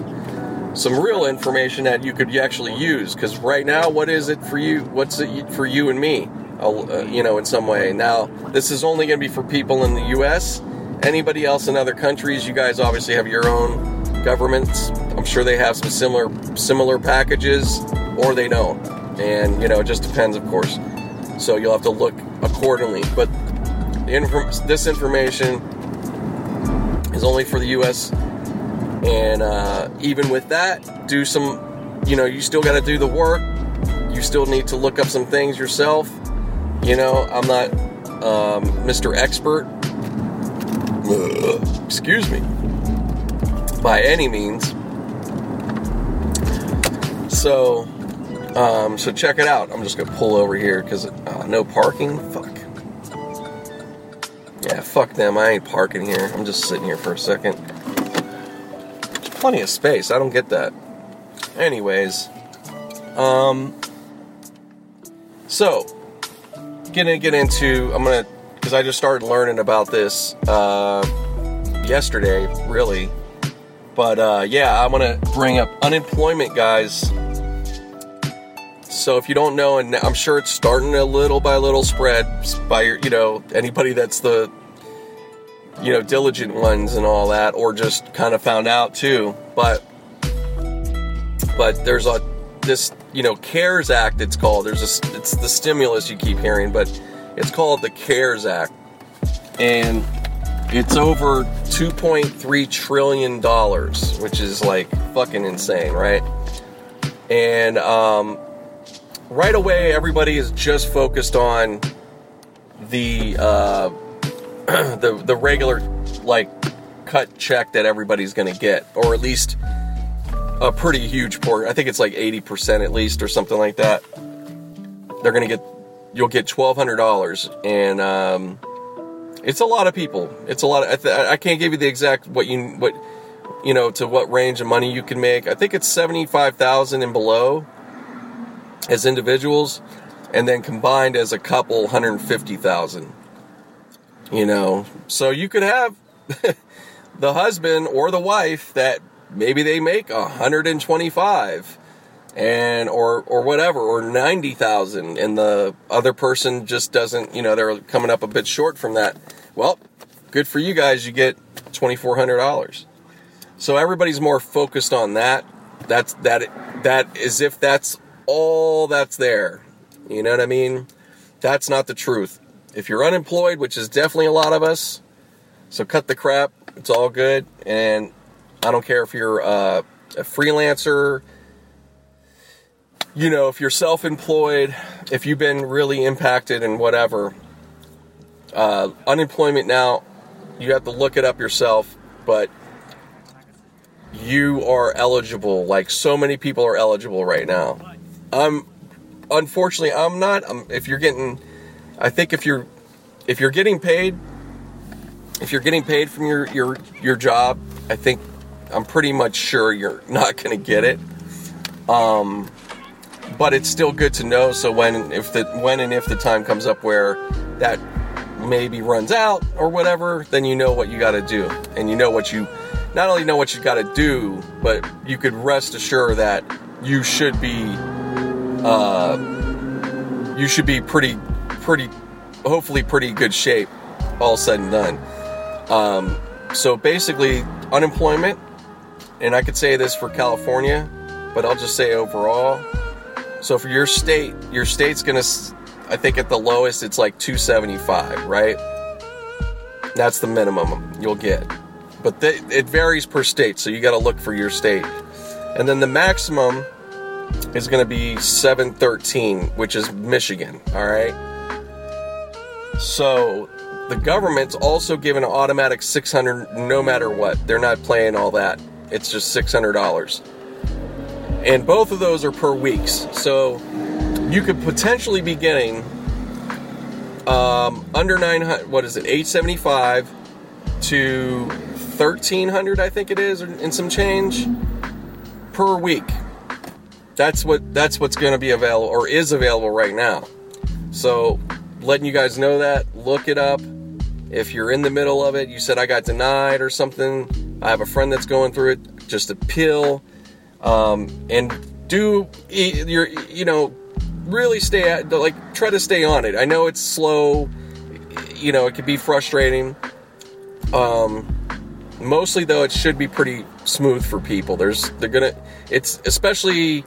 some real information that you could actually use, because right now, what is it for you, what's it for you and me, uh, you know, in some way. Now, this is only going to be for people in the U S, anybody else in other countries, you guys obviously have your own governments. I'm sure they have some similar similar packages, or they don't, and you know, it just depends, of course, so you'll have to look accordingly. But the inf- this information is only for the U S, and uh, even with that, do some, you know, you still got to do the work, you still need to look up some things yourself, you know. I'm not um, Mister Expert, excuse me, by any means. So, um, so check it out. I'm just gonna pull over here because uh, no parking. Fuck. Yeah, fuck them. I ain't parking here. I'm just sitting here for a second. There's plenty of space. I don't get that. Anyways, um, so gonna get into. I'm gonna because I just started learning about this uh, yesterday, really. But, uh, yeah, I'm going to bring up unemployment, guys. So if you don't know, and I'm sure it's starting a little by little spread by, your, you know, anybody that's the, you know, diligent ones and all that, or just kind of found out too. But, but there's a, this, you know, CARES Act, it's called. There's a, it's the stimulus you keep hearing, but it's called the CARES Act. And it's over two point three trillion dollars, which is like fucking insane, right? And um, right away, everybody is just focused on the uh, the the regular like cut check that everybody's going to get, or at least a pretty huge portion. I think it's like eighty percent at least, or something like that. They're going to get you'll get twelve hundred dollars, and um, it's a lot of people. It's a lot of, I, th- I can't give you the exact what you what you know to what range of money you can make. I think it's seventy-five thousand and below as individuals, and then combined as a couple, one hundred fifty thousand. You know, so you could have the husband or the wife that maybe they make one hundred twenty-five and or or whatever, or ninety thousand, and the other person just doesn't, you know, they're coming up a bit short from that. Well, good for you guys, you get twenty-four hundred dollars. So everybody's more focused on that. That's that that is if that's all that's there. You know what I mean? That's not the truth. If you're unemployed, which is definitely a lot of us, so cut the crap. It's all good, and I don't care if you're uh, a freelancer. You know, if you're self-employed, if you've been really impacted and whatever, uh, unemployment now, you have to look it up yourself, but you are eligible. Like, so many people are eligible right now. I'm, unfortunately, I'm not. I'm, if you're getting, I think if you're, if you're getting paid, if you're getting paid from your, your, your job, I think, I'm pretty much sure you're not going to get it. Um... But it's still good to know, so when if the when and if the time comes up where that maybe runs out or whatever, then you know what you got to do, and you know what you not only know what you got to do, but you could rest assured that you should be uh, you should be pretty pretty hopefully pretty good shape all said and done. Um, so basically, unemployment, and I could say this for California, but I'll just say overall. So for your state, your state's going to, I think at the lowest, it's like two seventy-five, right? That's the minimum you'll get. But th- it varies per state, so you got to look for your state. And then the maximum is going to be seven thirteen, which is Michigan, all right? So the government's also given an automatic six hundred dollars no matter what. They're not playing all that. It's just six hundred dollars. And both of those are per weeks. So you could potentially be getting um, under nine hundred, what is it, eight seventy-five to thirteen hundred, I think it is, and some change per week. that's what that's what's going to be available, or is available right now. So letting you guys know that, look it up. If you're in the middle of it, you said I got denied or something, I have a friend that's going through it, just appeal, um, and do your, you know, really stay at, like, try to stay on it. I know it's slow, you know, it could be frustrating. Um, mostly though, it should be pretty smooth for people. There's, they're gonna, it's especially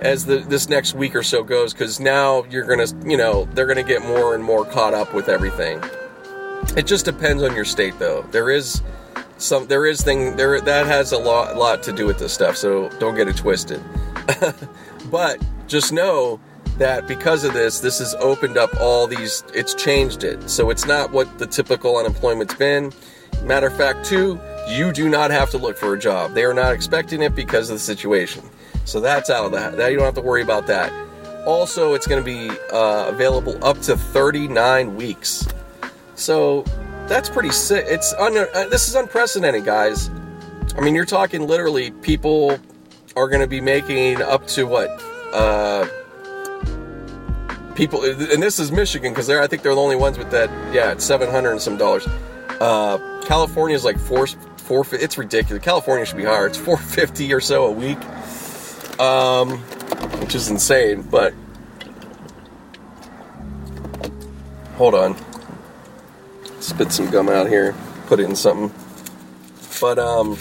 as the, this next week or so goes, because now you're gonna, you know, they're gonna get more and more caught up with everything. It just depends on your state, though. There is some, there is thing there that has a lot, lot to do with this stuff. So don't get it twisted. But just know that because of this, this has opened up all these, it's changed it. So it's not what the typical unemployment's been. Matter of fact, too, you do not have to look for a job. They are not expecting it because of the situation. So that's out of that. That you don't have to worry about that. Also, it's going to be uh, available up to thirty-nine weeks. So that's pretty sick. It's un- uh, this is unprecedented, guys. I mean, you're talking literally people are going to be making up to what? Uh, people, and this is Michigan, because I think they're the only ones with that. Yeah, it's seven hundred and some dollars. Uh, California is like four, four, it's ridiculous. California should be higher. It's four hundred fifty or so a week, um, which is insane. But hold on, spit some gum out here, put it in something. But um,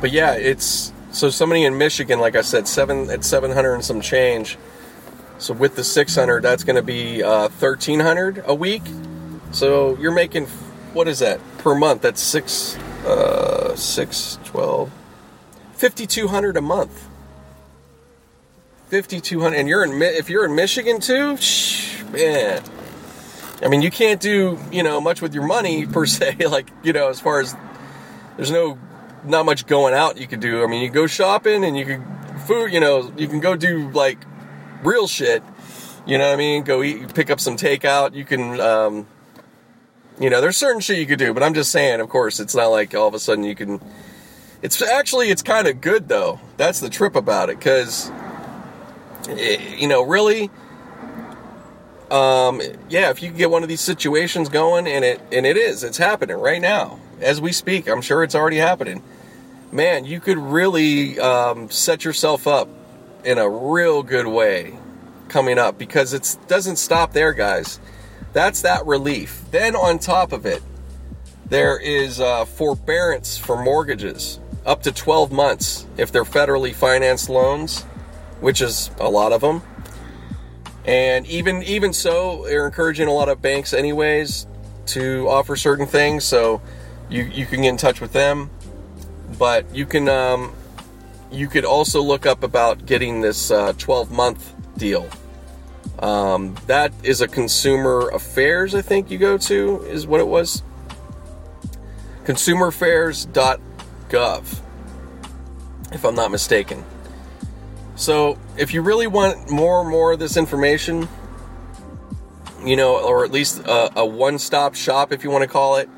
but yeah, it's so somebody in Michigan, like I said, seven at seven hundred and some change. So with the six hundred, that's going to be uh, thirteen hundred a week. So you're making, what is that per month? That's six, uh, six, twelve, fifty-two hundred a month. fifty-two hundred, and you're in, if you're in Michigan too, shh, man. I mean, you can't do, you know, much with your money per se. Like, you know, as far as there's no, not much going out you could do. I mean, you go shopping and you can food. You know, you can go do like real shit, you know what I mean, go eat, pick up some takeout, you can, um, you know, there's certain shit you could do, but I'm just saying, of course, it's not like all of a sudden you can, it's actually, it's kind of good, though, that's the trip about it, because, you know, really, um, yeah, if you can get one of these situations going, and it, and it is, it's happening right now, as we speak, I'm sure it's already happening, man, you could really, um, set yourself up in a real good way coming up, because it doesn't stop there, guys. That's that relief. Then on top of it, there is uh, forbearance for mortgages up to twelve months if they're federally financed loans, which is a lot of them. And even even so, they're encouraging a lot of banks anyways to offer certain things, so you, you can get in touch with them. But you can... Um, you could also look up about getting this uh, twelve-month deal. Um, that is a Consumer Affairs, I think you go to, is what it was. Consumer affairs dot gov, if I'm not mistaken. So if you really want more and more of this information, you know, or at least a, a one-stop shop, if you want to call it,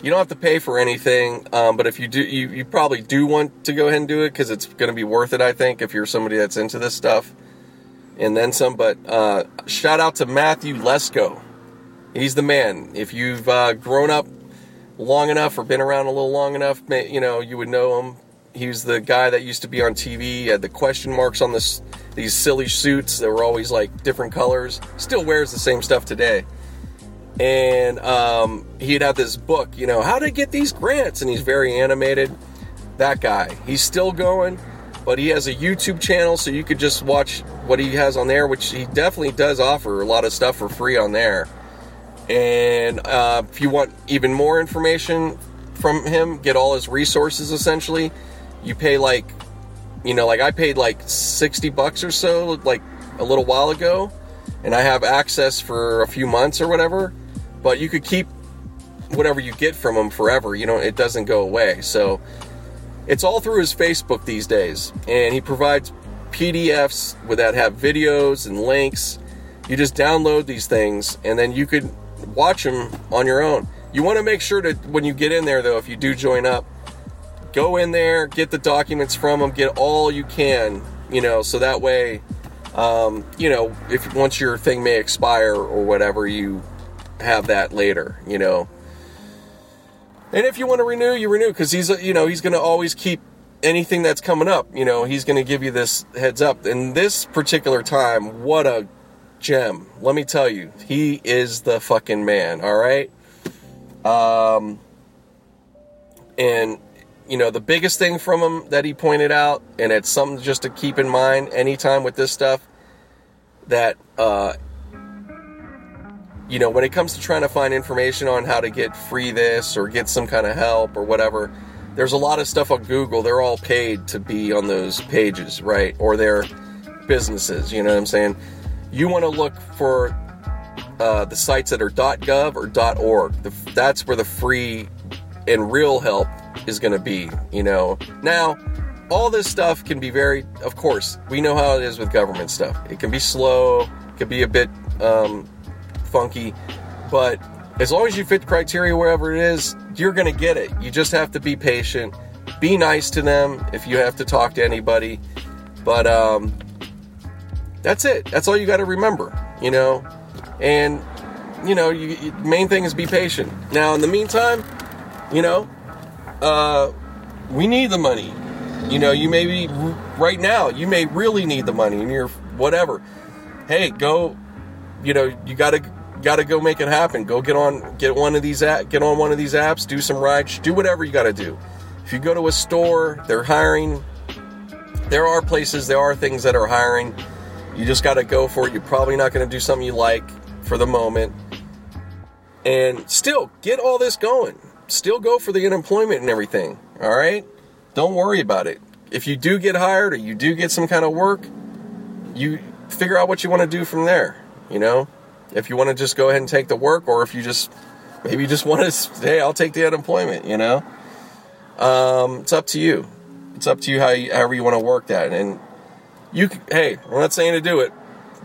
you don't have to pay for anything, um, but if you do, you, you probably do want to go ahead and do it, because it's going to be worth it, I think, if you're somebody that's into this stuff, and then some. But uh, shout out to Matthew Lesko. He's the man. If you've uh, grown up long enough or been around a little long enough, you know, you would know him. He was the guy that used to be on T V, had the question marks on this, these silly suits that were always like different colors. Still wears the same stuff today. And um, he'd have this book, you know, how to get these grants, and he's very animated. That guy, he's still going, but he has a YouTube channel, so you could just watch what he has on there, which he definitely does offer a lot of stuff for free on there. And uh, if you want even more information from him, get all his resources, essentially. You pay like, you know, like I paid like sixty bucks or so, like a little while ago, and I have access for a few months or whatever. But you could keep whatever you get from him forever. You know, it doesn't go away. So it's all through his Facebook these days. And he provides P D Fs with that have videos and links. You just download these things, and then you could watch them on your own. You want to make sure that when you get in there, though, if you do join up, go in there, get the documents from them, get all you can, you know, so that way, um, you know, if once your thing may expire or whatever, you have that later, you know. And if you want to renew, you renew, because he's, you know, he's going to always keep anything that's coming up, you know, he's going to give you this heads up. And this particular time, what a gem. Let me tell you, he is the fucking man, all right? Um, and, you know, the biggest thing from him that he pointed out, and it's something just to keep in mind anytime with this stuff, that, uh, you know, when it comes to trying to find information on how to get free this or get some kind of help or whatever, there's a lot of stuff on Google. They're all paid to be on those pages, right? Or their businesses, you know what I'm saying? You want to look for uh, the sites that are .gov or .org. The, that's where the free and real help is going to be, you know. Now, all this stuff can be very, of course, we know how it is with government stuff. It can be slow, it can be a bit um, funky, but as long as you fit the criteria wherever it is, you're going to get it. You just have to be patient. Be nice to them if you have to talk to anybody. But um, that's it. That's all you got to remember, you know. And, you know, you, you, main thing is be patient. Now, in the meantime, you know, uh, we need the money. You know, you may be, right now, you may really need the money and you're whatever. Hey, go, you know, you got to... got to go make it happen. Go get on, get one of these app, get on one of these apps, do some rides, do whatever you got to do. If you go to a store, they're hiring. There are places, there are things that are hiring. You just got to go for it. You're probably not going to do something you like for the moment. And still get all this going. Still go for the unemployment and everything. All right? Don't worry about it. If you do get hired or you do get some kind of work, you figure out what you want to do from there, you know? If you want to just go ahead and take the work, or if you just, maybe you just want to say, hey, I'll take the unemployment, you know, um, it's up to you. It's up to you how you, however you want to work that. And you can, hey, I'm not saying to do it,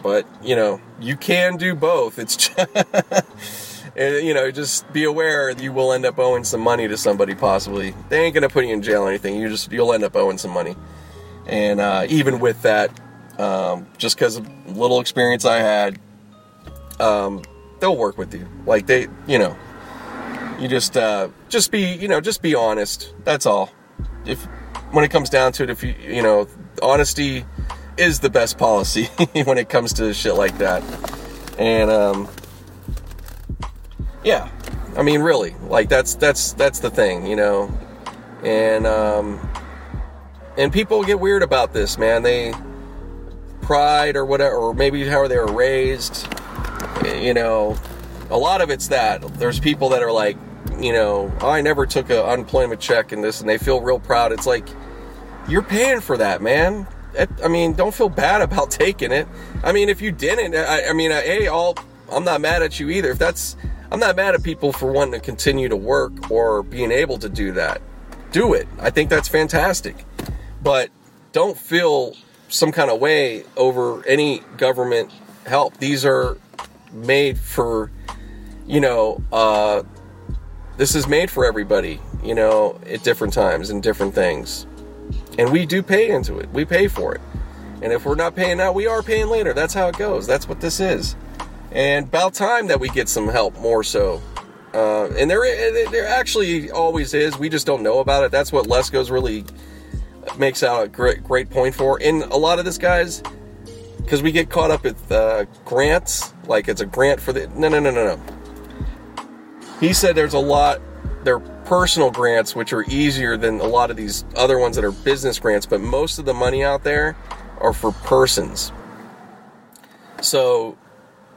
but you know, you can do both. It's just, and, you know, just be aware that you will end up owing some money to somebody. Possibly they ain't going to put you in jail or anything. You just, you'll end up owing some money. And, uh, even with that, um, just cause of little experience I had, Um, they'll work with you. Like they, you know, you just, uh, just be, you know, just be honest. That's all. If, when it comes down to it, if you, you know, honesty is the best policy when it comes to shit like that. And, um, yeah, I mean, really, like that's, that's, that's the thing, you know, and, um, and people get weird about this, man. They pride or whatever, or maybe how they were raised. You know, a lot of it's that. There's people that are like, you know, oh, I never took an unemployment check and this, and they feel real proud. It's like, you're paying for that, man. I mean, don't feel bad about taking it. I mean, if you didn't, I, I mean, I, hey, I'll, I'm not mad at you either. If that's, I'm not mad at people for wanting to continue to work or being able to do that. Do it. I think that's fantastic. But don't feel some kind of way over any government help. These are made for, you know, uh, this is made for everybody, you know, at different times and different things. And we do pay into it. We pay for it. And if we're not paying now, we are paying later. That's how it goes. That's what this is. And about time that we get some help more so. Uh, and there, there actually always is. We just don't know about it. That's what Lesko's really makes out a great, great point for. And a lot of this, guys, because we get caught up with uh, grants, like it's a grant for the... No, no, no, no, no. He said there's a lot... They're personal grants, which are easier than a lot of these other ones that are business grants, but most of the money out there are for persons. So,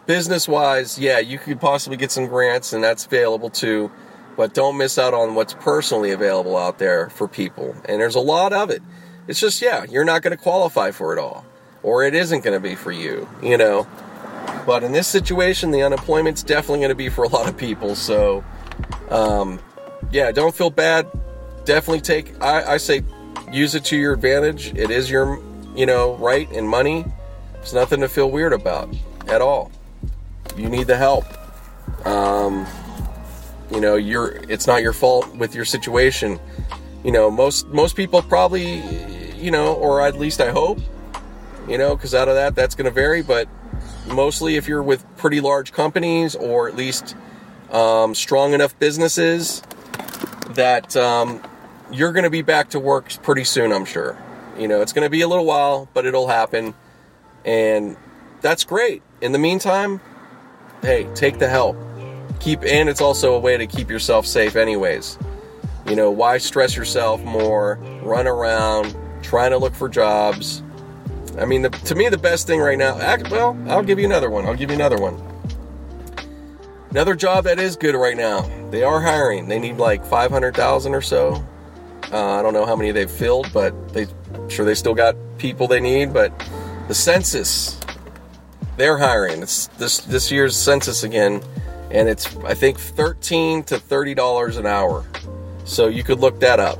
business-wise, yeah, you could possibly get some grants, and that's available too, but don't miss out on what's personally available out there for people. And there's a lot of it. It's just, yeah, you're not going to qualify for it all. Or it isn't going to be for you, you know. But in this situation, the unemployment's definitely going to be for a lot of people. So, um, yeah, don't feel bad. Definitely take, I, I say, use it to your advantage. It is your, you know, right and money. There's nothing to feel weird about at all. You need the help. Um, you know, you're, it's not your fault with your situation. you know, most most people probably, you know, or at least I hope, you know, because out of that, that's going to vary. But mostly if you're with pretty large companies or at least um, strong enough businesses that um, you're going to be back to work pretty soon, I'm sure. You know, it's going to be a little while, but it'll happen. And that's great. In the meantime, hey, take the help. Keep, and it's also a way to keep yourself safe anyways. You know, why stress yourself more, run around, trying to look for jobs? I mean, the, to me, the best thing right now, act, well, I'll give you another one. I'll give you another one. Another job that is good right now. They are hiring. They need like five hundred thousand or so. Uh, I don't know how many they've filled, but they, I'm sure they still got people they need. But the census, they're hiring. It's this this year's census again. And it's, I think, thirteen to thirty dollars an hour. So you could look that up.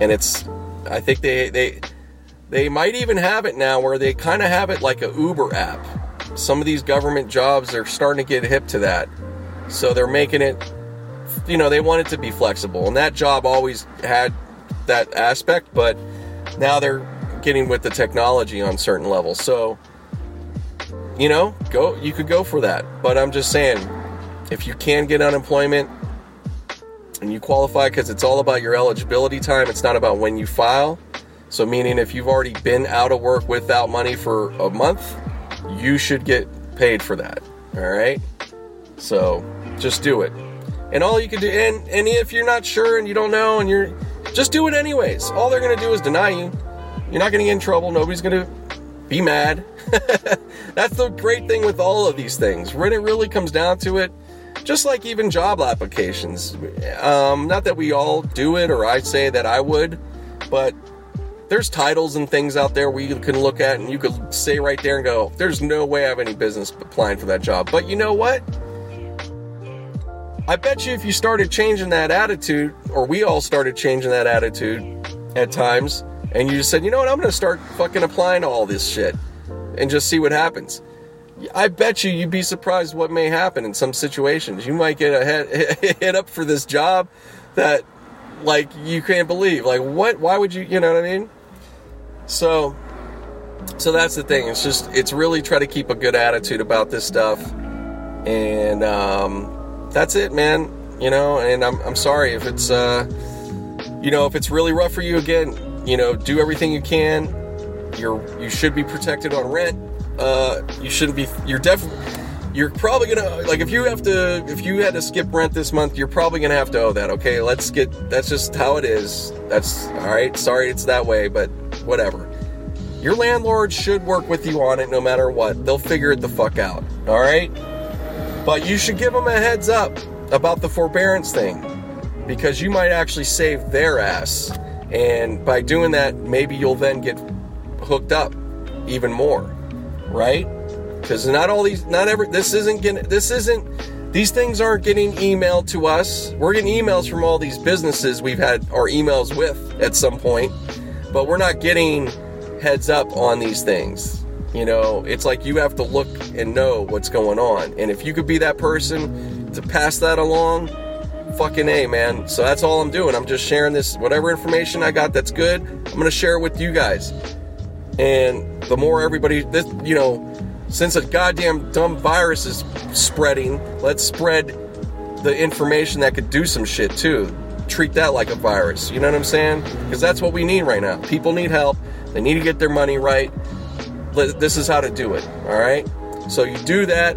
And it's, I think they they they might even have it now where they kind of have it like a Uber app. Some of these government jobs, they're starting to get hip to that. So they're making it, you know, they want it to be flexible. And that job always had that aspect, but now they're getting with the technology on certain levels. So, you know, go, you could go for that. But I'm just saying, if you can get unemployment and you qualify, because it's all about your eligibility time, it's not about when you file. So meaning if you've already been out of work without money for a month, you should get paid for that. All right. So just do it. And all you can do, and, and if you're not sure and you don't know and you're, just do it anyways. All they're going to do is deny you. You're not going to get in trouble. Nobody's going to be mad. That's the great thing with all of these things. When it really comes down to it, just like even job applications. Um, not that we all do it, or I say that I would, but there's titles and things out there where you can look at and you could say right there and go, there's no way I have any business applying for that job. But you know what? I bet you if you started changing that attitude, or we all started changing that attitude at times, and you just said, you know what, I'm going to start fucking applying to all this shit and just see what happens. I bet you you'd be surprised what may happen in some situations. You might get a head, hit up for this job that, like, you can't believe. Like, what? Why would you, you know what I mean? So, so that's the thing. It's just, it's really try to keep a good attitude about this stuff. And um, that's it, man. You know, and I'm, I'm sorry if it's, uh, you know, if it's really rough for you again. You know, do everything you can. You're, you should be protected on rent. Uh, you shouldn't be, you're definitely, you're probably gonna, like, if you have to, if you had to skip rent this month, you're probably gonna have to owe that, okay? Let's get, that's just how it is. That's, all right, sorry it's that way, but whatever. Your landlord should work with you on it no matter what. They'll figure it the fuck out, all right? But you should give them a heads up about the forbearance thing, because you might actually save their ass. And by doing that, maybe you'll then get hooked up even more, right? Because not all these, not every, this isn't getting, this isn't, these things aren't getting emailed to us. We're getting emails from all these businesses we've had our emails with at some point, but we're not getting heads up on these things. You know, it's like you have to look and know what's going on. And if you could be that person to pass that along, fucking A, man. So that's all I'm doing. I'm just sharing this, whatever information I got that's good, I'm going to share it with you guys. And the more everybody, this, you know, since a goddamn dumb virus is spreading, let's spread the information that could do some shit too. Treat that like a virus. You know what I'm saying? Because that's what we need right now. People need help. They need to get their money right. This is how to do it. All right. So you do that.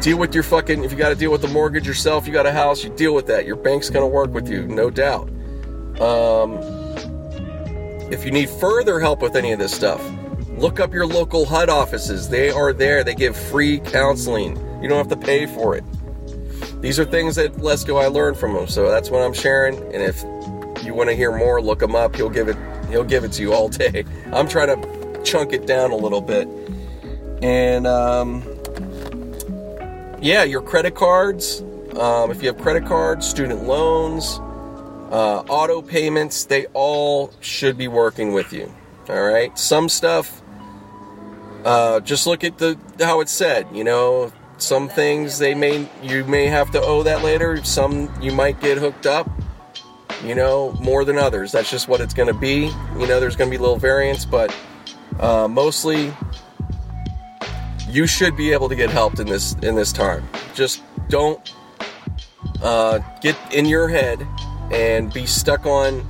Deal with your fucking, if you got to deal with the mortgage yourself, you got a house, you deal with that. Your bank's going to work with you, no doubt. Um, if you need further help with any of this stuff, look up your local H U D offices. They are there. They give free counseling. You don't have to pay for it. These are things that Lesko, I learned from him. So that's what I'm sharing. And if you want to hear more, look him up. He'll give it, he'll give it to you all day. I'm trying to chunk it down a little bit. And, um... yeah, your credit cards, um, if you have credit cards, student loans, uh, auto payments, they all should be working with you, all right? Some stuff, uh, just look at the how it's said, you know, some things they may you may have to owe that later, some you might get hooked up, you know, more than others. That's just what it's going to be. You know, there's going to be little variance, but uh, mostly you should be able to get helped in this in this time. Just don't uh, get in your head and be stuck on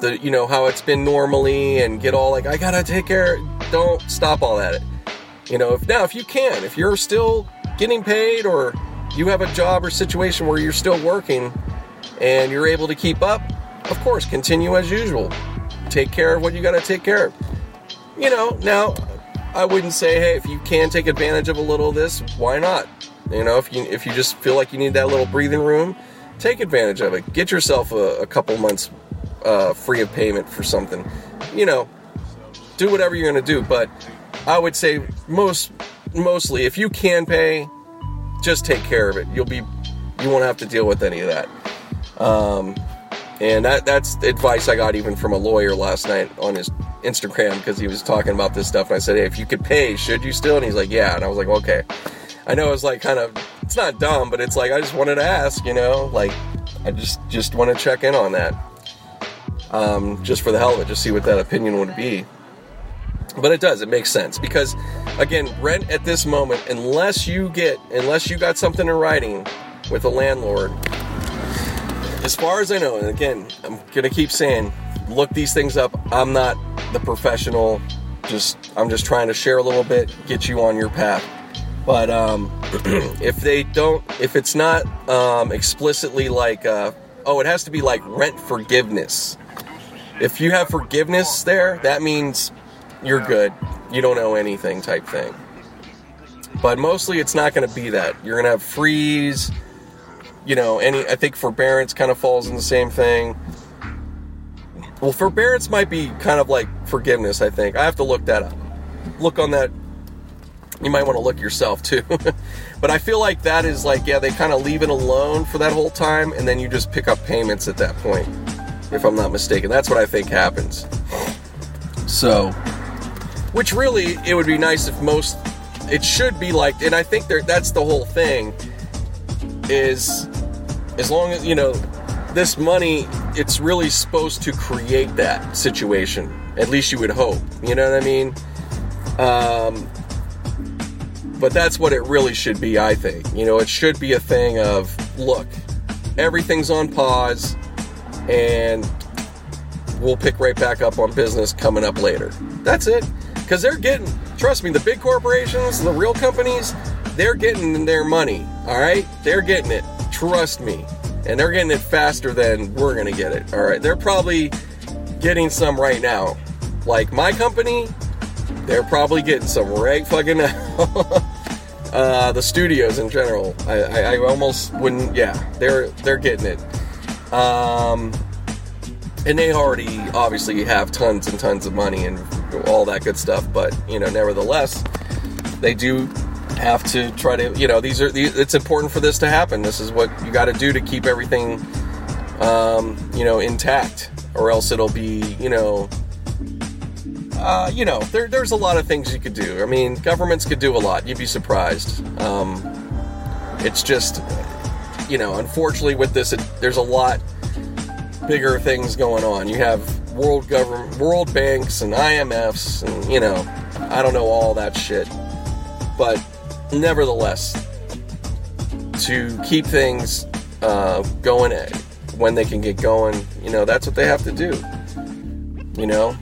the, you know, how it's been normally and get all like, I got to take care. Don't stop all that. You know, if now if you can, if you're still getting paid or you have a job or situation where you're still working and you're able to keep up, of course, continue as usual. Take care of what you got to take care of. You know, now I wouldn't say, hey, if you can take advantage of a little of this, why not? You know, if you if you just feel like you need that little breathing room, take advantage of it. Get yourself a, a couple months uh, free of payment for something. You know, do whatever you're going to do. But I would say most mostly, if you can pay, just take care of it. You'll be, you won't have to deal with any of that. Um, and that, that's advice I got even from a lawyer last night on his Instagram, because he was talking about this stuff. And I said, hey, if you could pay, should you still? And he's like, yeah. And I was like, okay. I know it was like kind of, it's not dumb, but it's like, I just wanted to ask, you know, like, I just, just want to check in on that. Um, just for the hell of it, just see what that opinion would be. But it does, it makes sense, because again, rent at this moment, unless you get, unless you got something in writing with a landlord, as far as I know, and again, I'm going to keep saying, look these things up. I'm not the professional. Just, I'm just trying to share a little bit, get you on your path. But, um, if they don't, if it's not, um, explicitly like, uh, oh, it has to be like rent forgiveness. If you have forgiveness there, that means you're good, you don't owe anything type thing. But mostly it's not going to be that. You're going to have freeze, you know, any, I think forbearance kind of falls in the same thing. Well, forbearance might be kind of like forgiveness, I think. I have to look that up. Look on that. You might want to look yourself too. But I feel like that is like, yeah, they kind of leave it alone for that whole time, and then you just pick up payments at that point, if I'm not mistaken. That's what I think happens. So... which really, it would be nice if most, it should be like, and I think there, that's the whole thing, is as long as, you know, this money, it's really supposed to create that situation. At least you would hope, you know what I mean? Um, but that's what it really should be, I think. You know, it should be a thing of, look, everything's on pause, and we'll pick right back up on business coming up later. That's it. Because they're getting, trust me, the big corporations, the real companies, they're getting their money, all right? They're getting it, trust me. And they're getting it faster than we're going to get it, all right? They're probably getting some right now. Like my company, they're probably getting some right fucking now. uh, the studios in general, I, I, I almost wouldn't, yeah, they're, they're getting it. Um, and they already obviously have tons and tons of money and all that good stuff, but you know, nevertheless, they do have to try to, you know, these are these, it's important for this to happen. This is what you got to do to keep everything, um, you know, intact, or else it'll be, you know, uh, you know, there, there's a lot of things you could do. I mean, governments could do a lot. You'd be surprised. Um, it's just, you know, unfortunately with this, it, there's a lot bigger things going on. You have world government, world banks and I M Fs and, you know, I don't know all that shit. But nevertheless, to keep things uh, going when they can get going, you know, that's what they have to do. You know?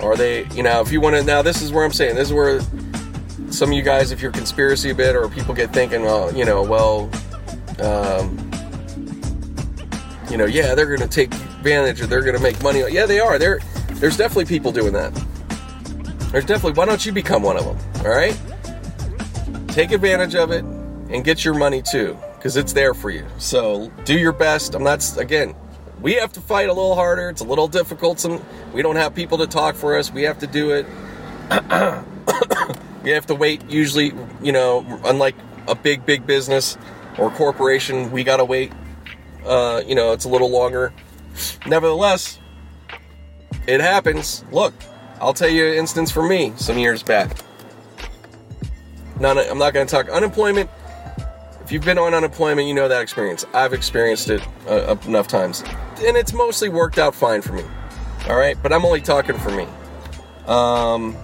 Are they, you know, if you want to, now this is where I'm saying, this is where some of you guys, if you're conspiracy a bit, or people get thinking, well, you know, well, um, you know, yeah, they're going to take advantage, or they're going to make money. Yeah, they are. They're, there's definitely people doing that. There's definitely, why don't you become one of them, all right? Take advantage of it and get your money too, because it's there for you. So do your best. I'm not, again, we have to fight a little harder. It's a little difficult. Some, we don't have people to talk for us. We have to do it. We have to wait, usually, you know, unlike a big, big business or corporation, we got to wait. Uh, you know, it's a little longer. Nevertheless, it happens. Look, I'll tell you an instance for me some years back. None, I'm not going to talk unemployment. If you've been on unemployment, you know that experience. I've experienced it uh, enough times. and it's mostly worked out fine for me. All right, but I'm only talking for me. Um,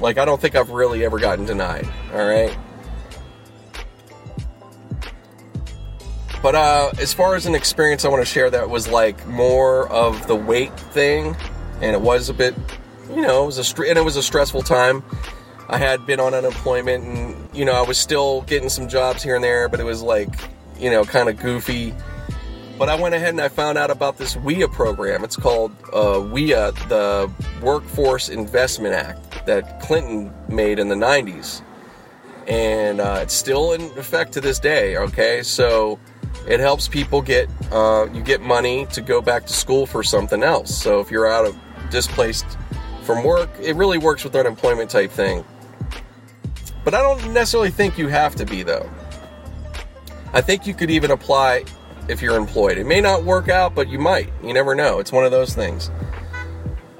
like, I don't think I've really ever gotten denied. All right. But uh, as far as an experience I want to share that was like more of the weight thing, and it was a bit, you know, it was a str- and it was a stressful time. I had been on unemployment, and, you know, I was still getting some jobs here and there, but it was like, you know, kind of goofy. But I went ahead and I found out about this W I A program. It's called uh, W I A, the Workforce Investment Act that Clinton made in the nineties. And uh, it's still in effect to this day, okay? So it helps people get, uh, you get money to go back to school for something else. So if you're out of displaced from work, it really works with unemployment type thing. But I don't necessarily think you have to be, though. I think you could even apply if you're employed. It may not work out, but you might. You never know. It's one of those things.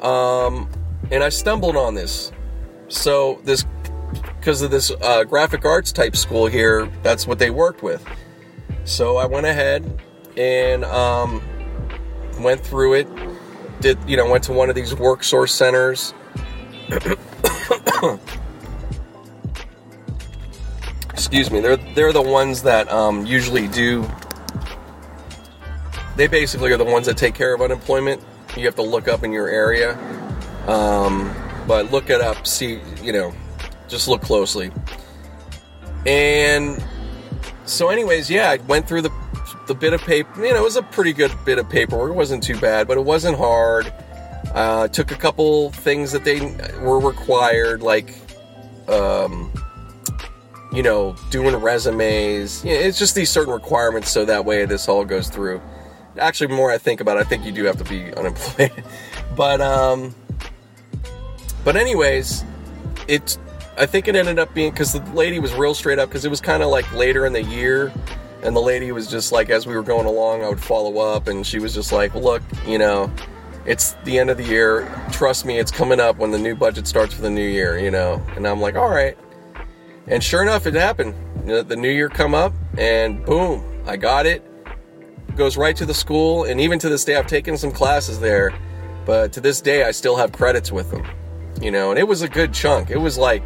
Um, and I stumbled on this. So this, because of this uh, graphic arts type school here, that's what they worked with. So I went ahead and um, went through it, did, you know, went to one of these work source centers. Excuse me. They're they're the ones that um, usually do, they basically are the ones that take care of unemployment. You have to look up in your area. Um, but look it up, see, you know, just look closely. And so anyways, yeah, I went through the the bit of paper. You know, it was a pretty good bit of paperwork. It wasn't too bad, but it wasn't hard. Uh, took a couple things that they were required, like, um, you know, doing resumes. You know, it's just these certain requirements, so that way this all goes through. Actually, the more I think about it, I think you do have to be unemployed. but, um, but anyways, it's... I think it ended up being, because the lady was real straight up, because it was kind of like later in the year, and the lady was just like, as we were going along, I would follow up, and she was just like, look, you know, it's the end of the year, trust me, it's coming up when the new budget starts for the new year, you know, and I'm like, all right, and sure enough, it happened, the new year come up, and boom, I got it, it goes right to the school, and even to this day, I've taken some classes there, but to this day, I still have credits with them. You know, and it was a good chunk. It was like,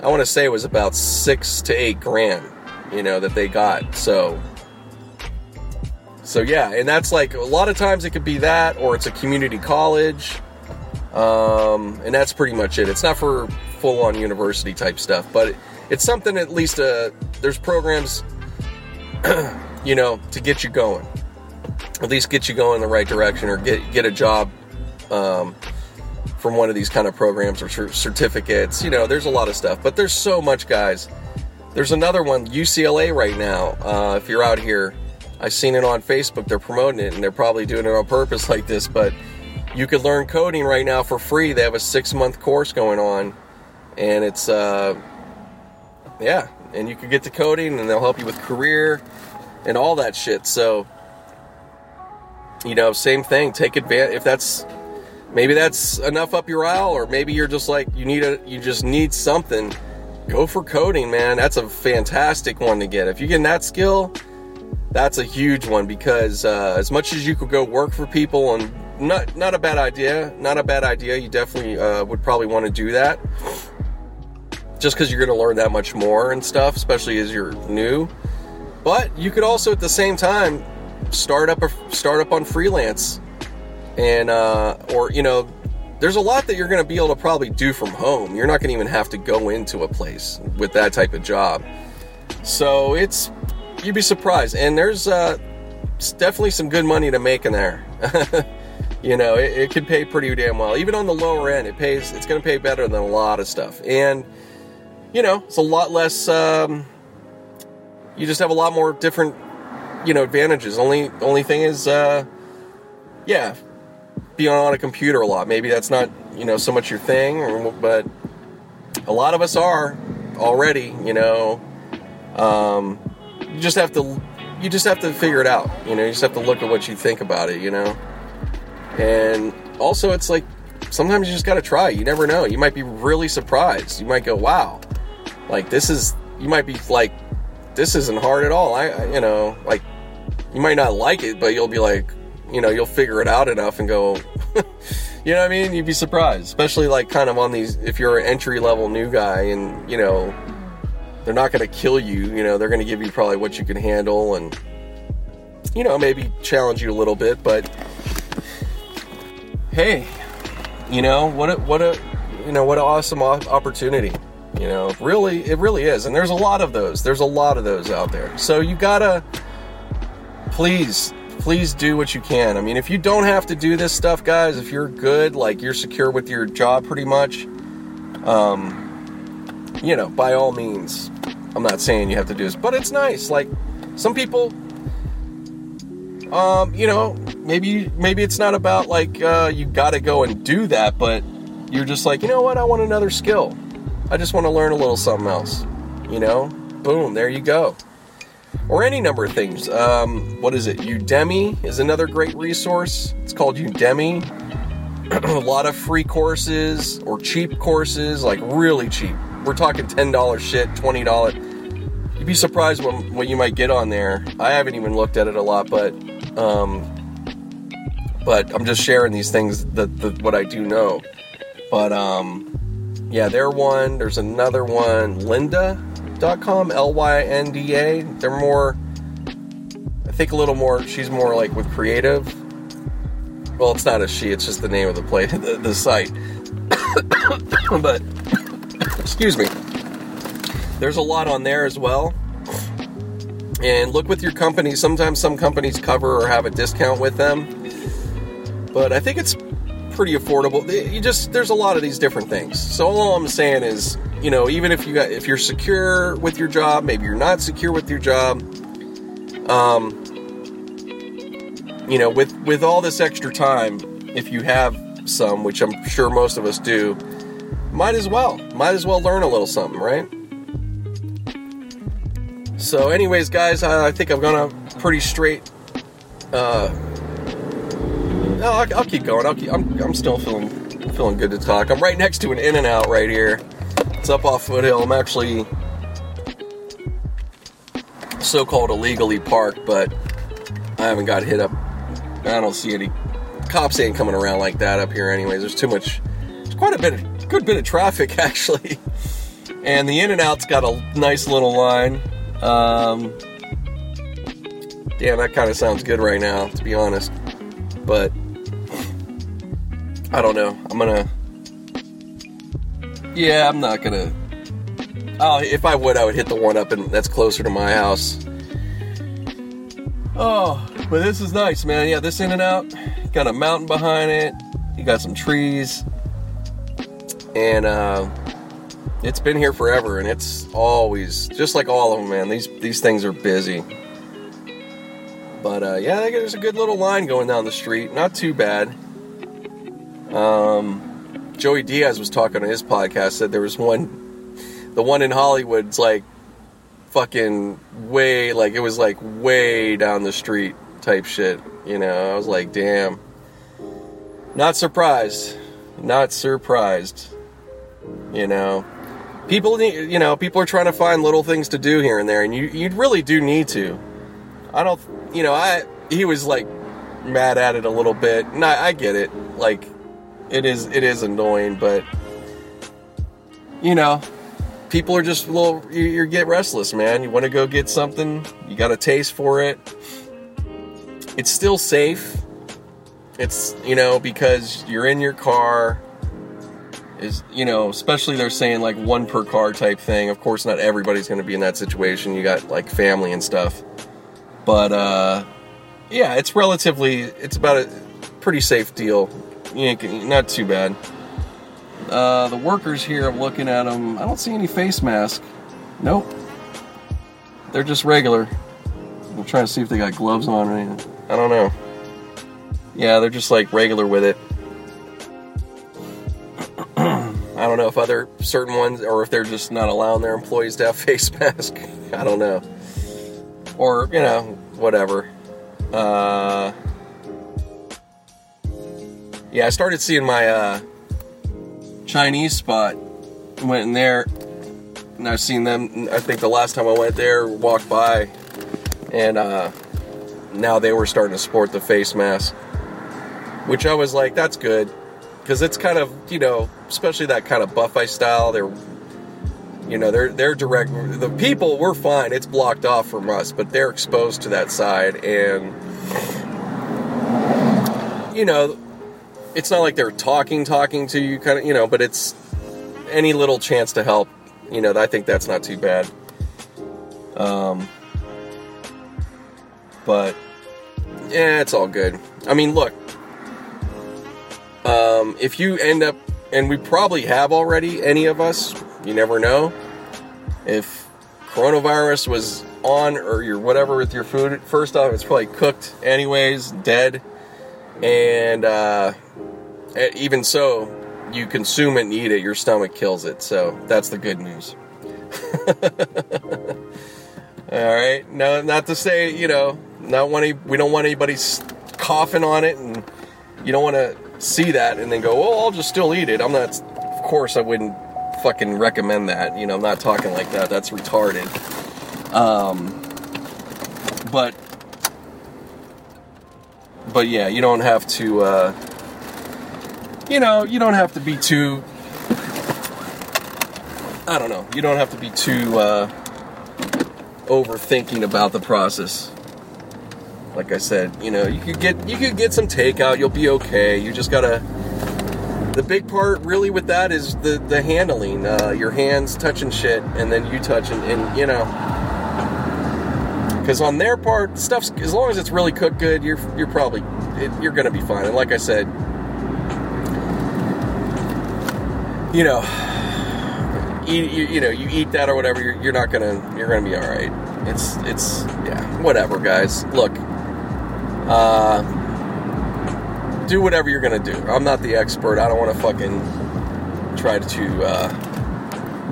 I want to say it was about six to eight grand, you know, that they got. So, so yeah, and that's like, a lot of times it could be that, or it's a community college, um, and that's pretty much it. It's not for full-on university type stuff, but it, it's something at least, uh, there's programs, you know, to get you going, at least get you going in the right direction, or get, get a job, um, from one of these kind of programs, or certificates. You know, there's a lot of stuff, but there's so much, guys. There's another one, U C L A right now. Uh, if you're out here, I've seen it on Facebook. They're promoting it, and they're probably doing it on purpose like this, but you could learn coding right now for free. They have a six-month course going on, and it's, uh, yeah, and you can get to coding, and they'll help you with career and all that shit. So, you know, same thing. Take advantage. If that's... Maybe that's enough up your aisle, or maybe you're just like, you need a, you just need something. Go for coding, man. That's a fantastic one to get. If you get that skill, that's a huge one, because uh, as much as you could go work for people, and not not a bad idea, not a bad idea. You definitely uh, would probably want to do that, just because you're going to learn that much more and stuff, especially as you're new. But you could also, at the same time, start up a start up on freelance. And, uh, or, you know, there's a lot that you're going to be able to probably do from home. You're not going to even have to go into a place with that type of job. So it's, you'd be surprised. And there's, uh, definitely some good money to make in there. You know, it, it could pay pretty damn well. Even on the lower end, it pays, it's going to pay better than a lot of stuff. And, you know, it's a lot less, um, you just have a lot more different, you know, advantages. Only, only thing is, uh, yeah. on a computer a lot. Maybe that's not, you know, so much your thing, or, but a lot of us are already, you know, um, you just have to, you just have to figure it out, you know, you just have to look at what you think about it, you know, and also it's like, sometimes you just got to try. You never know. You might be really surprised. You might go, wow, like this is, you might be like, this isn't hard at all. I, I you know, like you might not like it, but you'll be like, you know, you'll figure it out enough and go, you know what I mean? You'd be surprised, especially like kind of on these, if you're an entry level new guy and, you know, they're not going to kill you, you know, they're going to give you probably what you can handle and, you know, maybe challenge you a little bit, but hey, you know, what a, what a, you know, what an awesome opportunity, you know, really, it really is. And there's a lot of those, there's a lot of those out there. So you gotta, please, please do what you can. I mean, if you don't have to do this stuff, guys, if you're good, like you're secure with your job pretty much, um, you know, by all means, I'm not saying you have to do this, but it's nice. Like some people, um, you know, maybe, maybe it's not about like, uh, you got to go and do that, but you're just like, you know what? I want another skill. I just want to learn a little something else, you know, boom, there you go. Or any number of things. Um, what is it? Udemy is another great resource. It's called Udemy. A lot of free courses or cheap courses, like really cheap. We're talking ten dollars shit, twenty dollars. You'd be surprised what, what you might get on there. I haven't even looked at it a lot, but um, but I'm just sharing these things, that, that what I do know. But um, yeah, they're one. There's another one, lynda dot com, L Y N D A. They're more, I think a little more, she's more like with creative. Well, it's not a she, it's just the name of the play, the, the site. But... excuse me. There's a lot on there as well. And look with your company. Sometimes some companies cover or have a discount with them. But I think it's pretty affordable. You just, there's a lot of these different things. So all I'm saying is, you know, even if you got, if you're secure with your job, maybe you're not secure with your job. Um, you know, with, with all this extra time, if you have some, which I'm sure most of us do, might as well, might as well learn a little something, right? So anyways, guys, I, I think I've gone pretty straight. Uh, no, I'll, I'll keep going. I'll keep, I'm, I'm still feeling, feeling good to talk. I'm right next to an In-N-Out right here. It's up off Foothill. I'm actually so-called illegally parked, but I haven't got hit up. I don't see any cops ain't coming around like that up here anyways. There's too much, there's quite a bit of good bit of traffic actually, and the In-N-Out's got a nice little line. Um, damn, that kind of sounds good right now, to be honest. But I don't know. I'm gonna. Yeah, I'm not gonna. Oh, if I would, I would hit the one up, and that's closer to my house. Oh, but this is nice, man. Yeah, this In-N-Out got a mountain behind it. You got some trees. And uh, it's been here forever, and it's always, just like all of them, man, these these things are busy. But uh, yeah, there's a good little line going down the street, not too bad. Um, Joey Diaz was talking on his podcast, said there was one, the one in Hollywood's like fucking way, like it was like way down the street type shit, you know. I was like, damn, not surprised, not surprised. You know, people need, you know, people are trying to find little things to do here and there, and you, you really do need to. I don't, you know, I, he was like mad at it a little bit, and I, I get it. Like it is, it is annoying, but you know, people are just a little, you, you get restless, man. You want to go get something. You got a taste for it. It's still safe. It's, you know, because you're in your car. Is, you know, especially they're saying like one per car type thing. Of course, not everybody's going to be in that situation. You got like family and stuff, but, uh, yeah, it's relatively, it's about a pretty safe deal. You know, not too bad. Uh, the workers here, I'm looking at them. I don't see any face mask. Nope. They're just regular. I'm trying to see if they got gloves on or anything. I don't know. Yeah, they're just like regular with it. I don't know if other certain ones, or if they're just not allowing their employees to have face masks. I don't know. Or, you know, whatever. Uh, yeah, I started seeing my uh, Chinese spot. Went in there, and I've seen them, I think the last time I went there, walked by, and uh, now they were starting to sport the face mask, which I was like, that's good, because it's kind of, you know, especially that kind of buffet style, they're, you know, they're they're direct, the people, we're fine, it's blocked off from us, but they're exposed to that side, and, you know, it's not like they're talking, talking to you, kind of, you know, but it's any little chance to help, you know, I think that's not too bad. Um, but, yeah, it's all good. I mean, look, um, if you end up, and we probably have already, any of us, you never know, if coronavirus was on or your whatever with your food, first off, it's probably cooked anyways, dead, and, uh, even so, you consume it and eat it, your stomach kills it, so that's the good news. All right, no, not to say, you know, not want any, we don't want anybody coughing on it, and you don't want to see that and then go, well, I'll just still eat it. I'm not, of course, I wouldn't fucking recommend that, you know, I'm not talking like that, that's retarded. Um, but, but yeah, you don't have to, uh, you know, you don't have to be too, I don't know, you don't have to be too uh, overthinking about the process. Like I said, you know, you could get you could get some takeout, you'll be okay. You just gotta, the big part really with that is the, the handling, uh, your hands touching shit, and then you touching, and, you know, because on their part, stuff's, as long as it's really cooked good, you're you're probably, it, you're gonna be fine. And like I said, you know, eat, you, you know, you eat that or whatever, you're, you're not gonna, you're gonna be all right. It's, it's, yeah, whatever, guys. Look, uh, do whatever you're gonna do. I'm not the expert. I don't want to fucking try to, uh,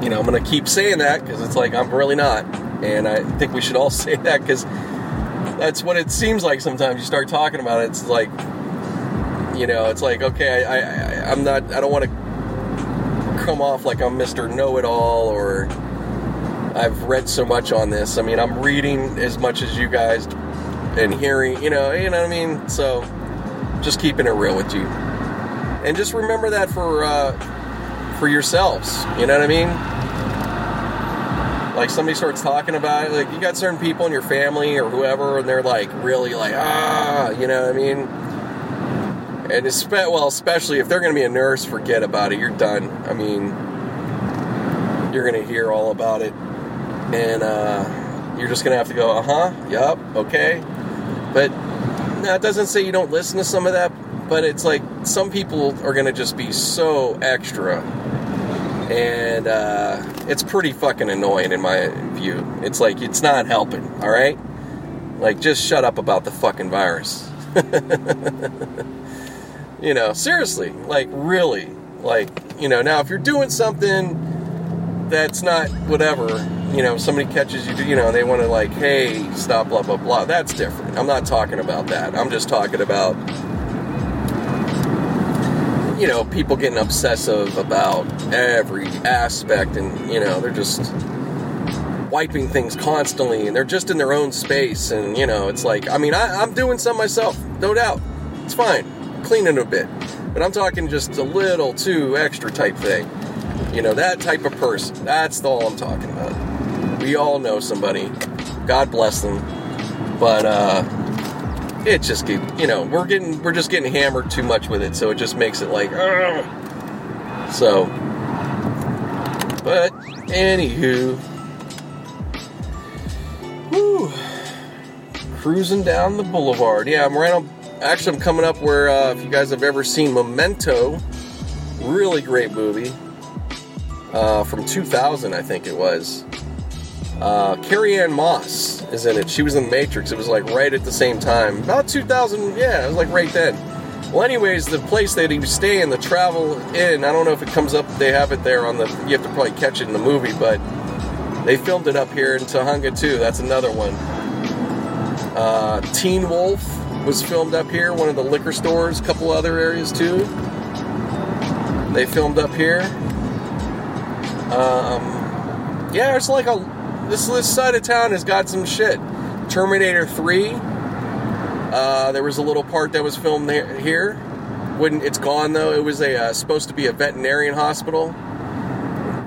you know, I'm gonna keep saying that because it's like I'm really not, and I think we should all say that because that's what it seems like sometimes. You start talking about it, it's like, you know, it's like, okay, I, I, I'm not, I don't want to come off like I'm Mister Know-It-All or I've read so much on this. I mean, I'm reading as much as you guys and hearing, you know, you know what I mean? So, just keeping it real with you. And just remember that for, uh, for yourselves, you know what I mean? Like, somebody starts talking about it, like, you got certain people in your family or whoever, and they're like, really like, ah, you know what I mean? And it's, well, especially if they're going to be a nurse, forget about it. You're done. I mean, you're going to hear all about it. And uh, you're just going to have to go, uh-huh, yup, okay. But no, it doesn't say you don't listen to some of that. But it's like some people are going to just be so extra. And uh, it's pretty fucking annoying in my view. It's like, it's not helping, all right? Like, just shut up about the fucking virus. You know, seriously, like, really, like, you know, now if you're doing something that's not whatever, you know, somebody catches you, you know, they want to like, hey, stop, blah, blah, blah, that's different. I'm not talking about that. I'm just talking about, you know, people getting obsessive about every aspect and, you know, they're just wiping things constantly and they're just in their own space and, you know, it's like, I mean, I, I'm doing some myself, no doubt. It's fine. Cleaning a bit, but I'm talking just a little too extra type thing, you know, that type of person, that's all I'm talking about. We all know somebody, God bless them, but uh, it just get, you know, we're getting, we're just getting hammered too much with it, so it just makes it like, ugh. So, but, anywho, whew, cruising down the boulevard, yeah, I'm right on. Actually, I'm coming up where, uh, if you guys have ever seen Memento, really great movie, uh, from two thousand, I think it was, uh, Carrie Ann Moss is in it, she was in The Matrix, it was like right at the same time, about two thousand, yeah, it was like right then. Well, anyways, the place that he was staying, the Travel Inn, I don't know if it comes up, they have it there on the, you have to probably catch it in the movie, but they filmed it up here in Tujunga too, that's another one. Uh, Teen Wolf was filmed up here, one of the liquor stores, a couple other areas too. They filmed up here. Um, yeah, it's like a, this, this side of town has got some shit. Terminator three Uh, there was a little part that was filmed there, here. Wouldn't it's gone though? It was a uh, supposed to be a veterinarian hospital,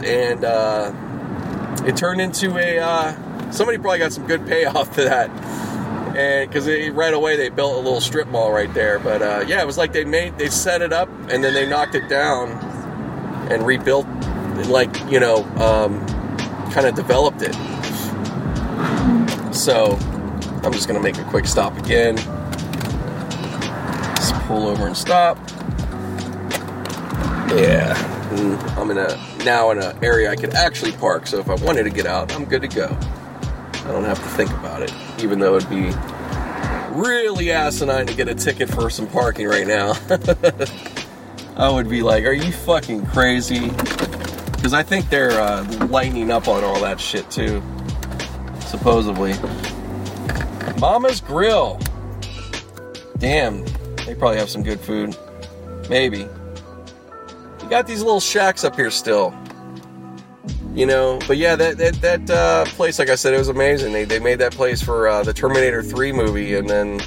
and uh, it turned into a. Uh, somebody probably got some good payoff to that, and because right away they built a little strip mall right there. But uh, yeah, it was like they made they set it up and then they knocked it down and rebuilt, like you know, um, kind of developed it. So I'm just gonna make a quick stop again. Just pull over and stop. Yeah, and I'm in a now in an area I could actually park. So if I wanted to get out, I'm good to go. I don't have to think about it, even though it'd be really asinine to get a ticket for some parking right now. I would be like, "Are you fucking crazy?" Because I think they're uh, lightening up on all that shit too, supposedly. Mama's Grill. Damn, they probably have some good food. Maybe. You got these little shacks up here still. You know, but yeah, that that, that uh, place, like I said, it was amazing. They they made that place for uh, the Terminator three movie and then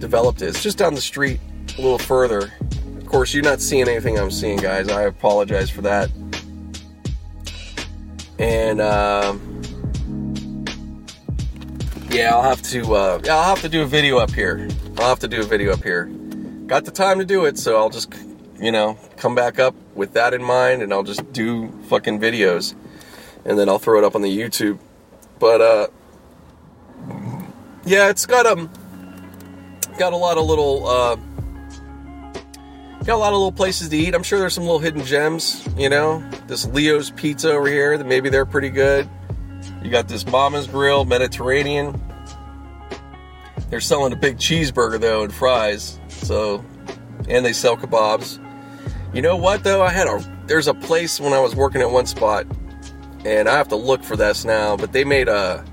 developed it. It's just down the street a little further. Of course, you're not seeing anything I'm seeing, guys. I apologize for that. And, uh... yeah, I'll have to, uh, I'll have to do a video up here. I'll have to do a video up here. Got the time to do it, so I'll just, you know, come back up with that in mind, and I'll just do fucking videos, and then I'll throw it up on the YouTube. But, uh, yeah, it's got, um, got a lot of little, uh, got a lot of little places to eat. I'm sure there's some little hidden gems, you know, this Leo's Pizza over here, that maybe they're pretty good. You got this Mama's Grill, Mediterranean. They're selling a big cheeseburger, though, and fries. So, and they sell kebabs. You know what, though? I had a... There's a place when I was working at one spot, and I have to look for this now, but they made a...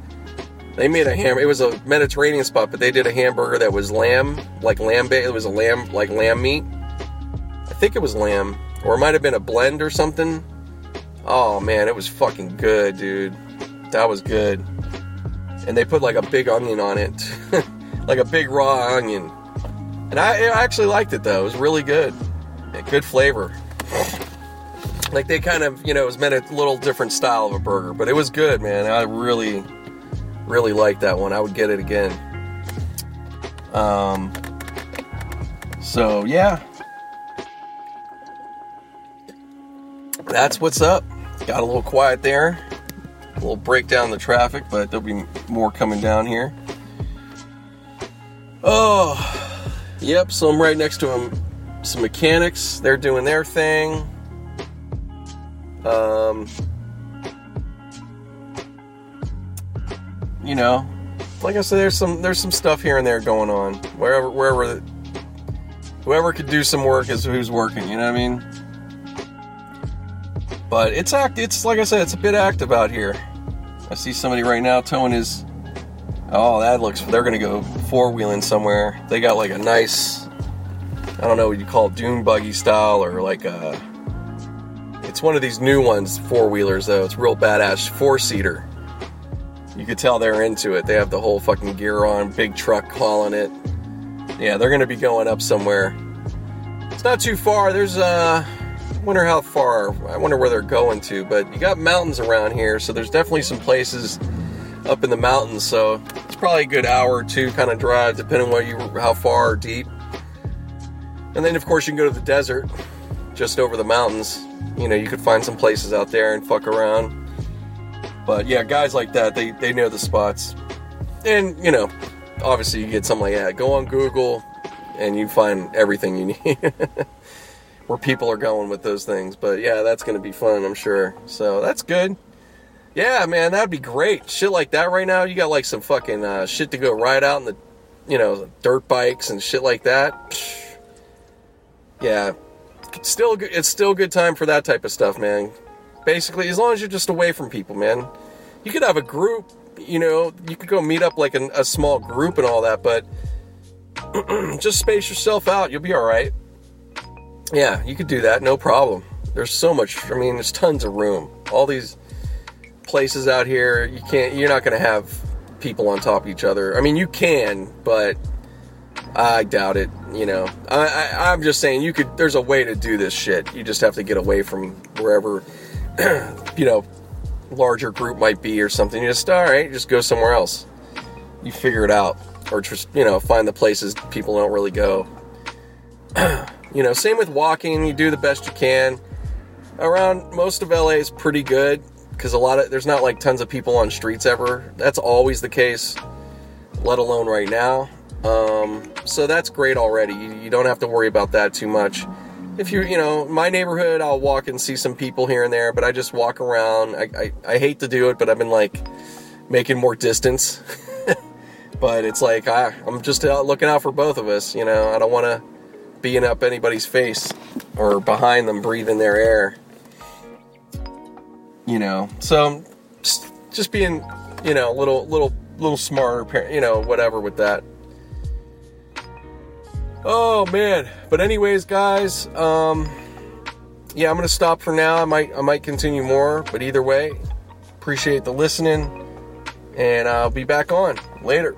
They made a ham... It was a Mediterranean spot, but they did a hamburger that was lamb, like lamb... It was a lamb, like lamb meat. I think it was lamb, or it might have been a blend or something. Oh, man, it was fucking good, dude. That was good. And they put like a big onion on it. Like a big raw onion. And I, I actually liked it though. It was really good. Yeah, good flavor. Like they kind of, you know, it was meant a little different style of a burger. But it was good, man. I really, really liked that one. I would get it again. Um. So, yeah. That's what's up. Got a little quiet there. We'll break down the traffic, but there'll be more coming down here. Oh, yep, so I'm right next to them. Some mechanics. They're doing their thing. Um, you know, like I said, there's some there's some stuff here and there going on. Wherever, wherever, the, whoever could do some work is who's working, you know what I mean? But it's act. It's like I said, it's a bit active out here. I see somebody right now towing his... Oh, that looks... They're going to go four-wheeling somewhere. They got like a nice... I don't know what you call it, dune buggy style or like a... It's one of these new ones, four-wheelers though. It's real badass, four-seater. You could tell they're into it. They have the whole fucking gear on, big truck hauling it. Yeah, they're going to be going up somewhere. It's not too far. There's a... Uh, wonder how far, I wonder where they're going to, but you got mountains around here, so there's definitely some places up in the mountains, so it's probably a good hour or two kind of drive, depending on you, how far or deep. And then, of course, you can go to the desert, just over the mountains. You know, you could find some places out there and fuck around. But, yeah, guys like that, they, they know the spots. And, you know, obviously you get something like that. Go on Google, and you find everything you need. Where people are going with those things. But yeah, that's going to be fun, I'm sure. So that's good. Yeah, man, that'd be great. Shit like that right now, you got like some fucking uh, shit to go ride out in the, you know, dirt bikes and shit like that. Yeah, it's still it's still a good time for that type of stuff, man. Basically, as long as you're just away from people, man. You could have a group, you know, you could go meet up like a, a small group and all that, but just space yourself out, you'll be all right. Yeah, you could do that, no problem. There's so much, I mean, there's tons of room. All these places out here, you can't, you're not going to have people on top of each other. I mean, you can, but I doubt it, you know. I, I, I'm just saying, you could. There's a way to do this shit. You just have to get away from wherever, you know, larger group might be or something. You just, all right, just go somewhere else. You figure it out. Or just, you know, find the places people don't really go. You know, same with walking. You do the best you can. Around most of L A is pretty good, because a lot of, there's not like tons of people on streets ever. That's always the case, let alone right now. Um, so that's great already. You, you don't have to worry about that too much. If you, you know, my neighborhood, I'll walk and see some people here and there, but I just walk around. I, I, I hate to do it, but I've been like making more distance. But it's like, I, I'm just out looking out for both of us, you know. I don't want to being up anybody's face or behind them, breathing their air, you know. So just, just being, you know, a little, little, little smarter, you know, whatever with that. Oh man. But anyways, guys, um, yeah, I'm going to stop for now. I might, I might continue more, but either way, appreciate the listening, and I'll be back on later.